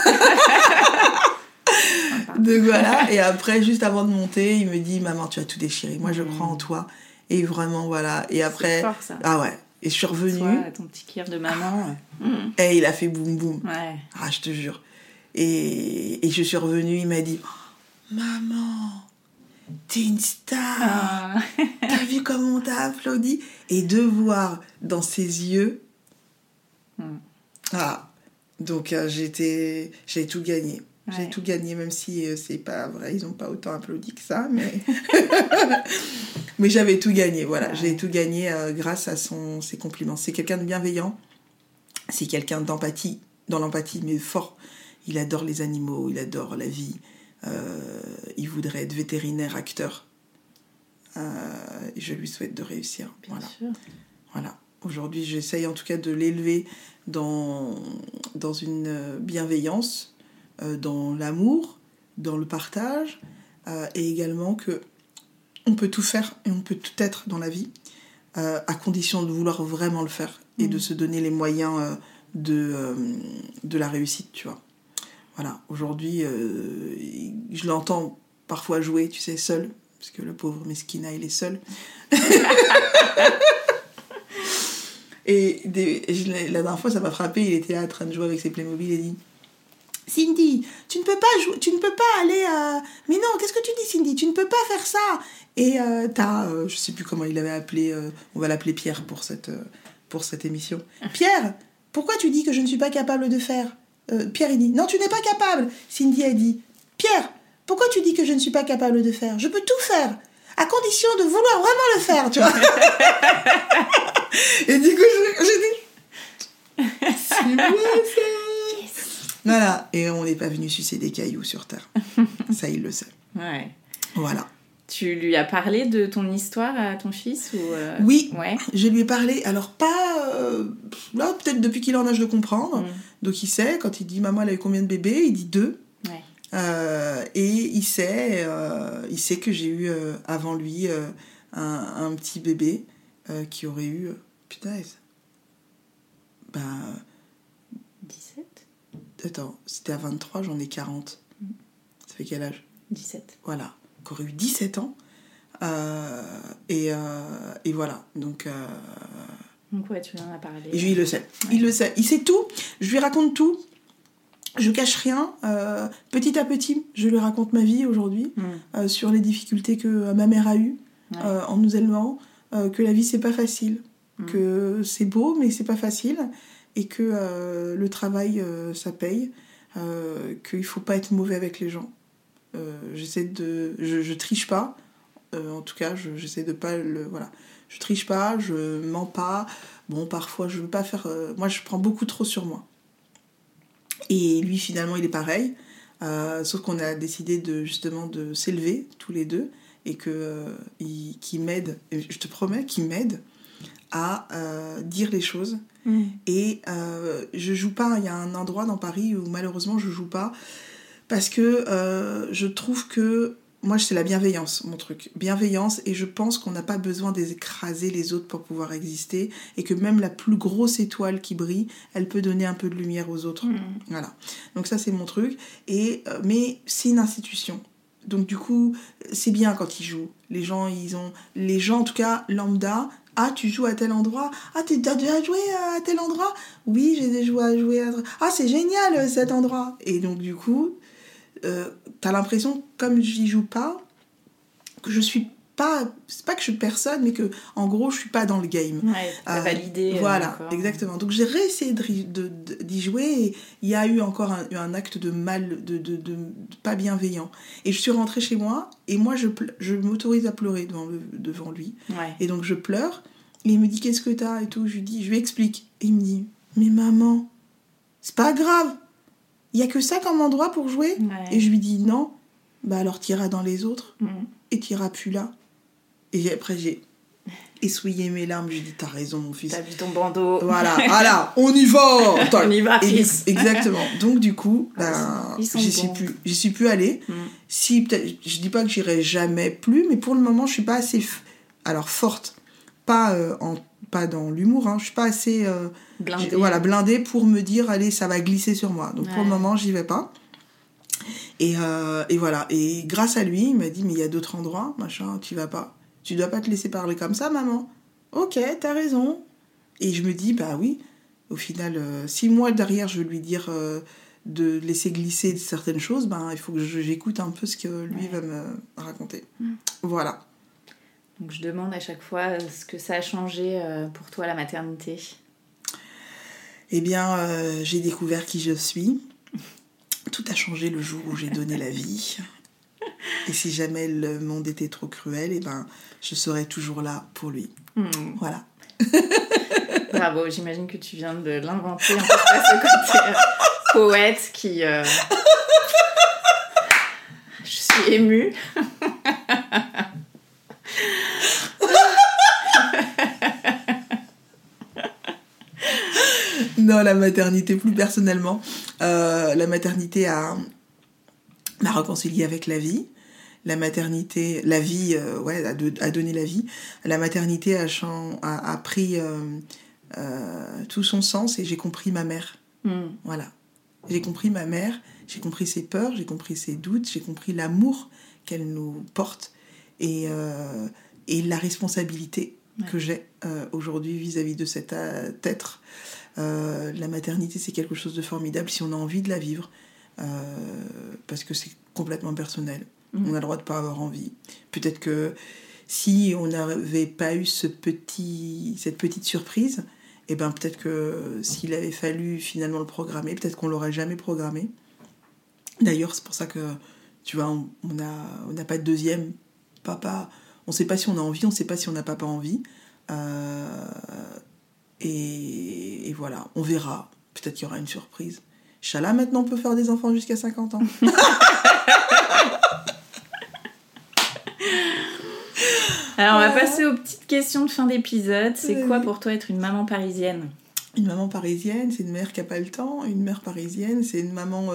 Donc voilà, et après, juste avant de monter, il me dit, maman, tu as tout déchiré, moi, je crois en toi. Et vraiment, voilà. Et après, c'est fort, ça. Ah ouais. Et je suis revenue. Toi, ton petit kiff de maman. Et il a fait boum boum. Ouais. Ah, je te jure. Et je suis revenue, il m'a dit, oh, maman, t'es une star. Oh. T'as vu comment on t'a applaudi ? Et de voir dans ses yeux. Ah, donc j'ai tout gagné. Ouais. J'ai tout gagné, même si c'est pas vrai, ils ont pas autant applaudi que ça, mais mais j'avais tout gagné, voilà. Ouais. J'ai tout gagné grâce à ses compliments. C'est quelqu'un de bienveillant, c'est quelqu'un d'empathie, dans l'empathie, mais fort. Il adore les animaux, il adore la vie. Il voudrait être vétérinaire, acteur. Je lui souhaite de réussir. Bien sûr. Voilà. Aujourd'hui, j'essaye en tout cas de l'élever dans une bienveillance, dans l'amour, dans le partage, et également que on peut tout faire et on peut tout être dans la vie, à condition de vouloir vraiment le faire et de se donner les moyens de la réussite, tu vois. Voilà, aujourd'hui, je l'entends parfois jouer, tu sais, seul, parce que le pauvre Meskina, il est seul. La dernière fois, ça m'a frappé, il était là en train de jouer avec ses Playmobil et dit, Cindy, tu ne peux pas jouer, tu ne peux pas aller à... Mais non, qu'est-ce que tu dis, Cindy ? Tu ne peux pas faire ça ! Et je sais plus comment il l'avait appelé, on va l'appeler Pierre pour cette émission. Pierre, pourquoi tu dis que je ne suis pas capable de faire ? Pierre, il dit, non, tu n'es pas capable. Cindy a dit, Pierre, pourquoi tu dis que je ne suis pas capable de faire ? Je peux tout faire. à condition de vouloir vraiment le faire, tu vois. Et du coup, j'ai dit, c'est moi ça. Voilà, et on n'est pas venu sucer des cailloux sur terre. Ça, il le sait. Ouais. Voilà. Tu lui as parlé de ton histoire à ton fils ou Oui, ouais. Je lui ai parlé. Alors, pas... là, peut-être depuis qu'il en âge de comprendre. Mm. Donc, il sait, quand il dit « Maman, elle a eu combien de bébés ?» Il dit « 2 ». Ouais. Et il sait que j'ai eu, avant lui, un petit bébé qui aurait eu... Putain, bah... 17 ? Attends, c'était à 23, j'en ai 40. Ça fait quel âge ? 17. Voilà, qui aurait eu 17 ans. Et voilà, donc... Donc ouais, tu en as parlé. Et lui, il le sait, ouais. Il le sait. Il sait tout, je lui raconte tout. Je cache rien. Petit à petit, je lui raconte ma vie aujourd'hui, sur les difficultés que ma mère a eues, ouais. En nous élevant, que la vie, c'est pas facile. Mm. Que c'est beau, mais c'est pas facile. Et que le travail, ça paye, qu'il ne faut pas être mauvais avec les gens. Je triche pas, en tout cas, j'essaie de pas le... Voilà. Je triche pas, je mens pas. Bon, parfois, je veux pas faire... moi, je prends beaucoup trop sur moi. Et lui, finalement, il est pareil. Sauf qu'on a décidé de, justement, de s'élever, tous les deux, et que, qu'il m'aide, je te promets, qu'il m'aide à dire les choses. Mmh. Et je joue pas, il y a un endroit dans Paris où malheureusement je joue pas parce que je trouve que moi c'est la bienveillance, mon truc, bienveillance, et je pense qu'on n'a pas besoin d'écraser les autres pour pouvoir exister et que même la plus grosse étoile qui brille, elle peut donner un peu de lumière aux autres. Mmh. Voilà, donc ça c'est mon truc, et, mais c'est une institution. Donc du coup, c'est bien quand ils jouent. Les gens en tout cas lambda, ah tu joues à tel endroit, ah t'as déjà joué à tel endroit, oui j'ai déjà joué à ah c'est génial cet endroit. Et donc du coup, t'as l'impression comme j'y joue pas, que je suis pas, c'est pas que je suis personne, mais que en gros je suis pas dans le game. Ouais, t'as validé. Voilà, exactement. Donc j'ai réessayé d'y jouer et il y a eu encore un acte de mal, de pas bienveillant. Et je suis rentrée chez moi et moi je m'autorise à pleurer devant lui. Ouais. Et donc je pleure et il me dit qu'est-ce que t'as et tout. Je lui explique et il me dit mais maman c'est pas grave, il y a que ça comme endroit pour jouer. Ouais. Et je lui dis non, bah alors t'iras dans les autres et t'iras plus là. Et après, j'ai essuyé mes larmes. J'ai dit, t'as raison, mon fils. T'as vu ton bandeau. Voilà, voilà, on y va. On y va, fils. Exactement. Donc, du coup, ben, j'y suis plus allée. Mm. Si, peut-être, je dis pas que j'irai jamais plus, mais pour le moment, je suis pas assez forte. Pas dans l'humour, hein. Je suis pas assez blindée pour me dire, allez, ça va glisser sur moi. Donc, ouais. Pour le moment, j'y vais pas. Et voilà. Et grâce à lui, il m'a dit, mais il y a d'autres endroits, machin, tu vas pas. Tu dois pas te laisser parler comme ça, maman. Ok, t'as raison. Et je me dis, bah oui, au final, si moi, derrière, je veux lui dire de laisser glisser certaines choses, ben, il faut que j'écoute un peu ce que lui va me raconter. Mmh. Voilà. Donc, je demande à chaque fois ce que ça a changé pour toi, la maternité. Eh bien, j'ai découvert qui je suis. Tout a changé le jour où j'ai donné la vie. Et si jamais le monde était trop cruel, eh ben, je serais toujours là pour lui. Mmh. Voilà. Bravo, j'imagine que tu viens de l'inventer. En fait, ce côté poète qui... Je suis émue. Non, la maternité, plus personnellement. La maternité m'a réconciliée avec la vie. La maternité, la vie, ouais, a donné la vie. La maternité a pris tout son sens et j'ai compris ma mère. Mm. Voilà. J'ai compris ma mère, j'ai compris ses peurs, j'ai compris ses doutes, j'ai compris l'amour qu'elle nous porte et la responsabilité que j'ai aujourd'hui vis-à-vis de cet être. La maternité, c'est quelque chose de formidable si on a envie de la vivre, parce que c'est complètement personnel. On a le droit de pas avoir envie. Peut-être que si on n'avait pas eu cette petite surprise, eh ben peut-être que s'il avait fallu finalement le programmer, peut-être qu'on l'aurait jamais programmé. D'ailleurs, c'est pour ça que tu vois, on n'a pas de deuxième papa. On ne sait pas si on a envie, on ne sait pas si on n'a pas envie. Et voilà, on verra. Peut-être qu'il y aura une surprise. Inch'Allah, maintenant, on peut faire des enfants jusqu'à 50 ans. Alors, voilà. On va passer aux petites questions de fin d'épisode. C'est quoi pour toi être une maman parisienne ? Une maman parisienne, c'est une mère qui n'a pas le temps. Une mère parisienne, c'est une maman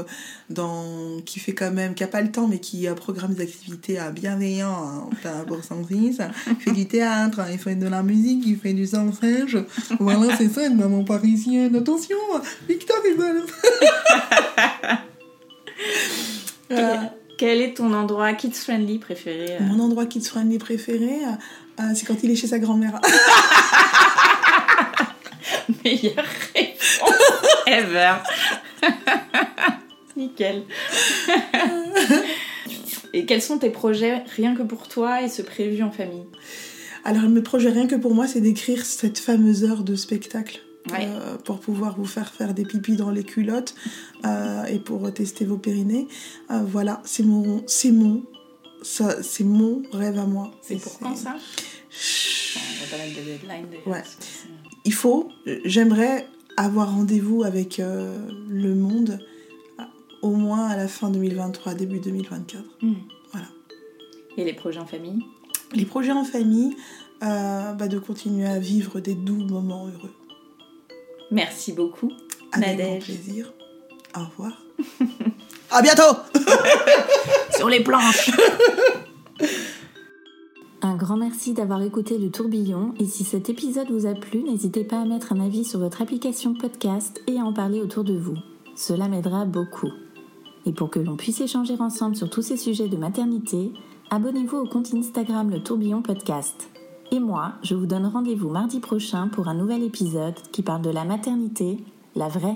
qui fait quand même, qui n'a pas le temps, mais qui programme des activités bienveillantes, hein, pour son fils. Il fait du théâtre, il fait de la musique, il fait du sang-singe. Voilà, c'est ça, une maman parisienne. Attention, Victor, il va le faire. Voilà. Quel est ton endroit kids-friendly préféré ? Mon endroit kids-friendly préféré, c'est quand il est chez sa grand-mère. Meilleure réponse ever. Nickel. Et quels sont tes projets rien que pour toi et ce prévu en famille ? Alors, mes projets rien que pour moi, c'est d'écrire cette fameuse heure de spectacle. Ouais. Pour pouvoir vous faire des pipis dans les culottes et pour tester vos périnées. Voilà, c'est mon rêve à moi. C'est quand ça ? On va pas mettre de deadline. Ouais. J'aimerais avoir rendez-vous avec le monde au moins à la fin 2023, début 2024. Mmh. Voilà. Et les projets en famille ? Les projets en famille, de continuer à vivre des doux moments heureux. Merci beaucoup, Nadège. Avec grand plaisir. Au revoir. À bientôt. Sur les planches. Un grand merci d'avoir écouté Le Tourbillon. Et si cet épisode vous a plu, n'hésitez pas à mettre un avis sur votre application podcast et à en parler autour de vous. Cela m'aidera beaucoup. Et pour que l'on puisse échanger ensemble sur tous ces sujets de maternité, abonnez-vous au compte Instagram Le Tourbillon Podcast. Et moi, je vous donne rendez-vous mardi prochain pour un nouvel épisode qui parle de la maternité, la vraie.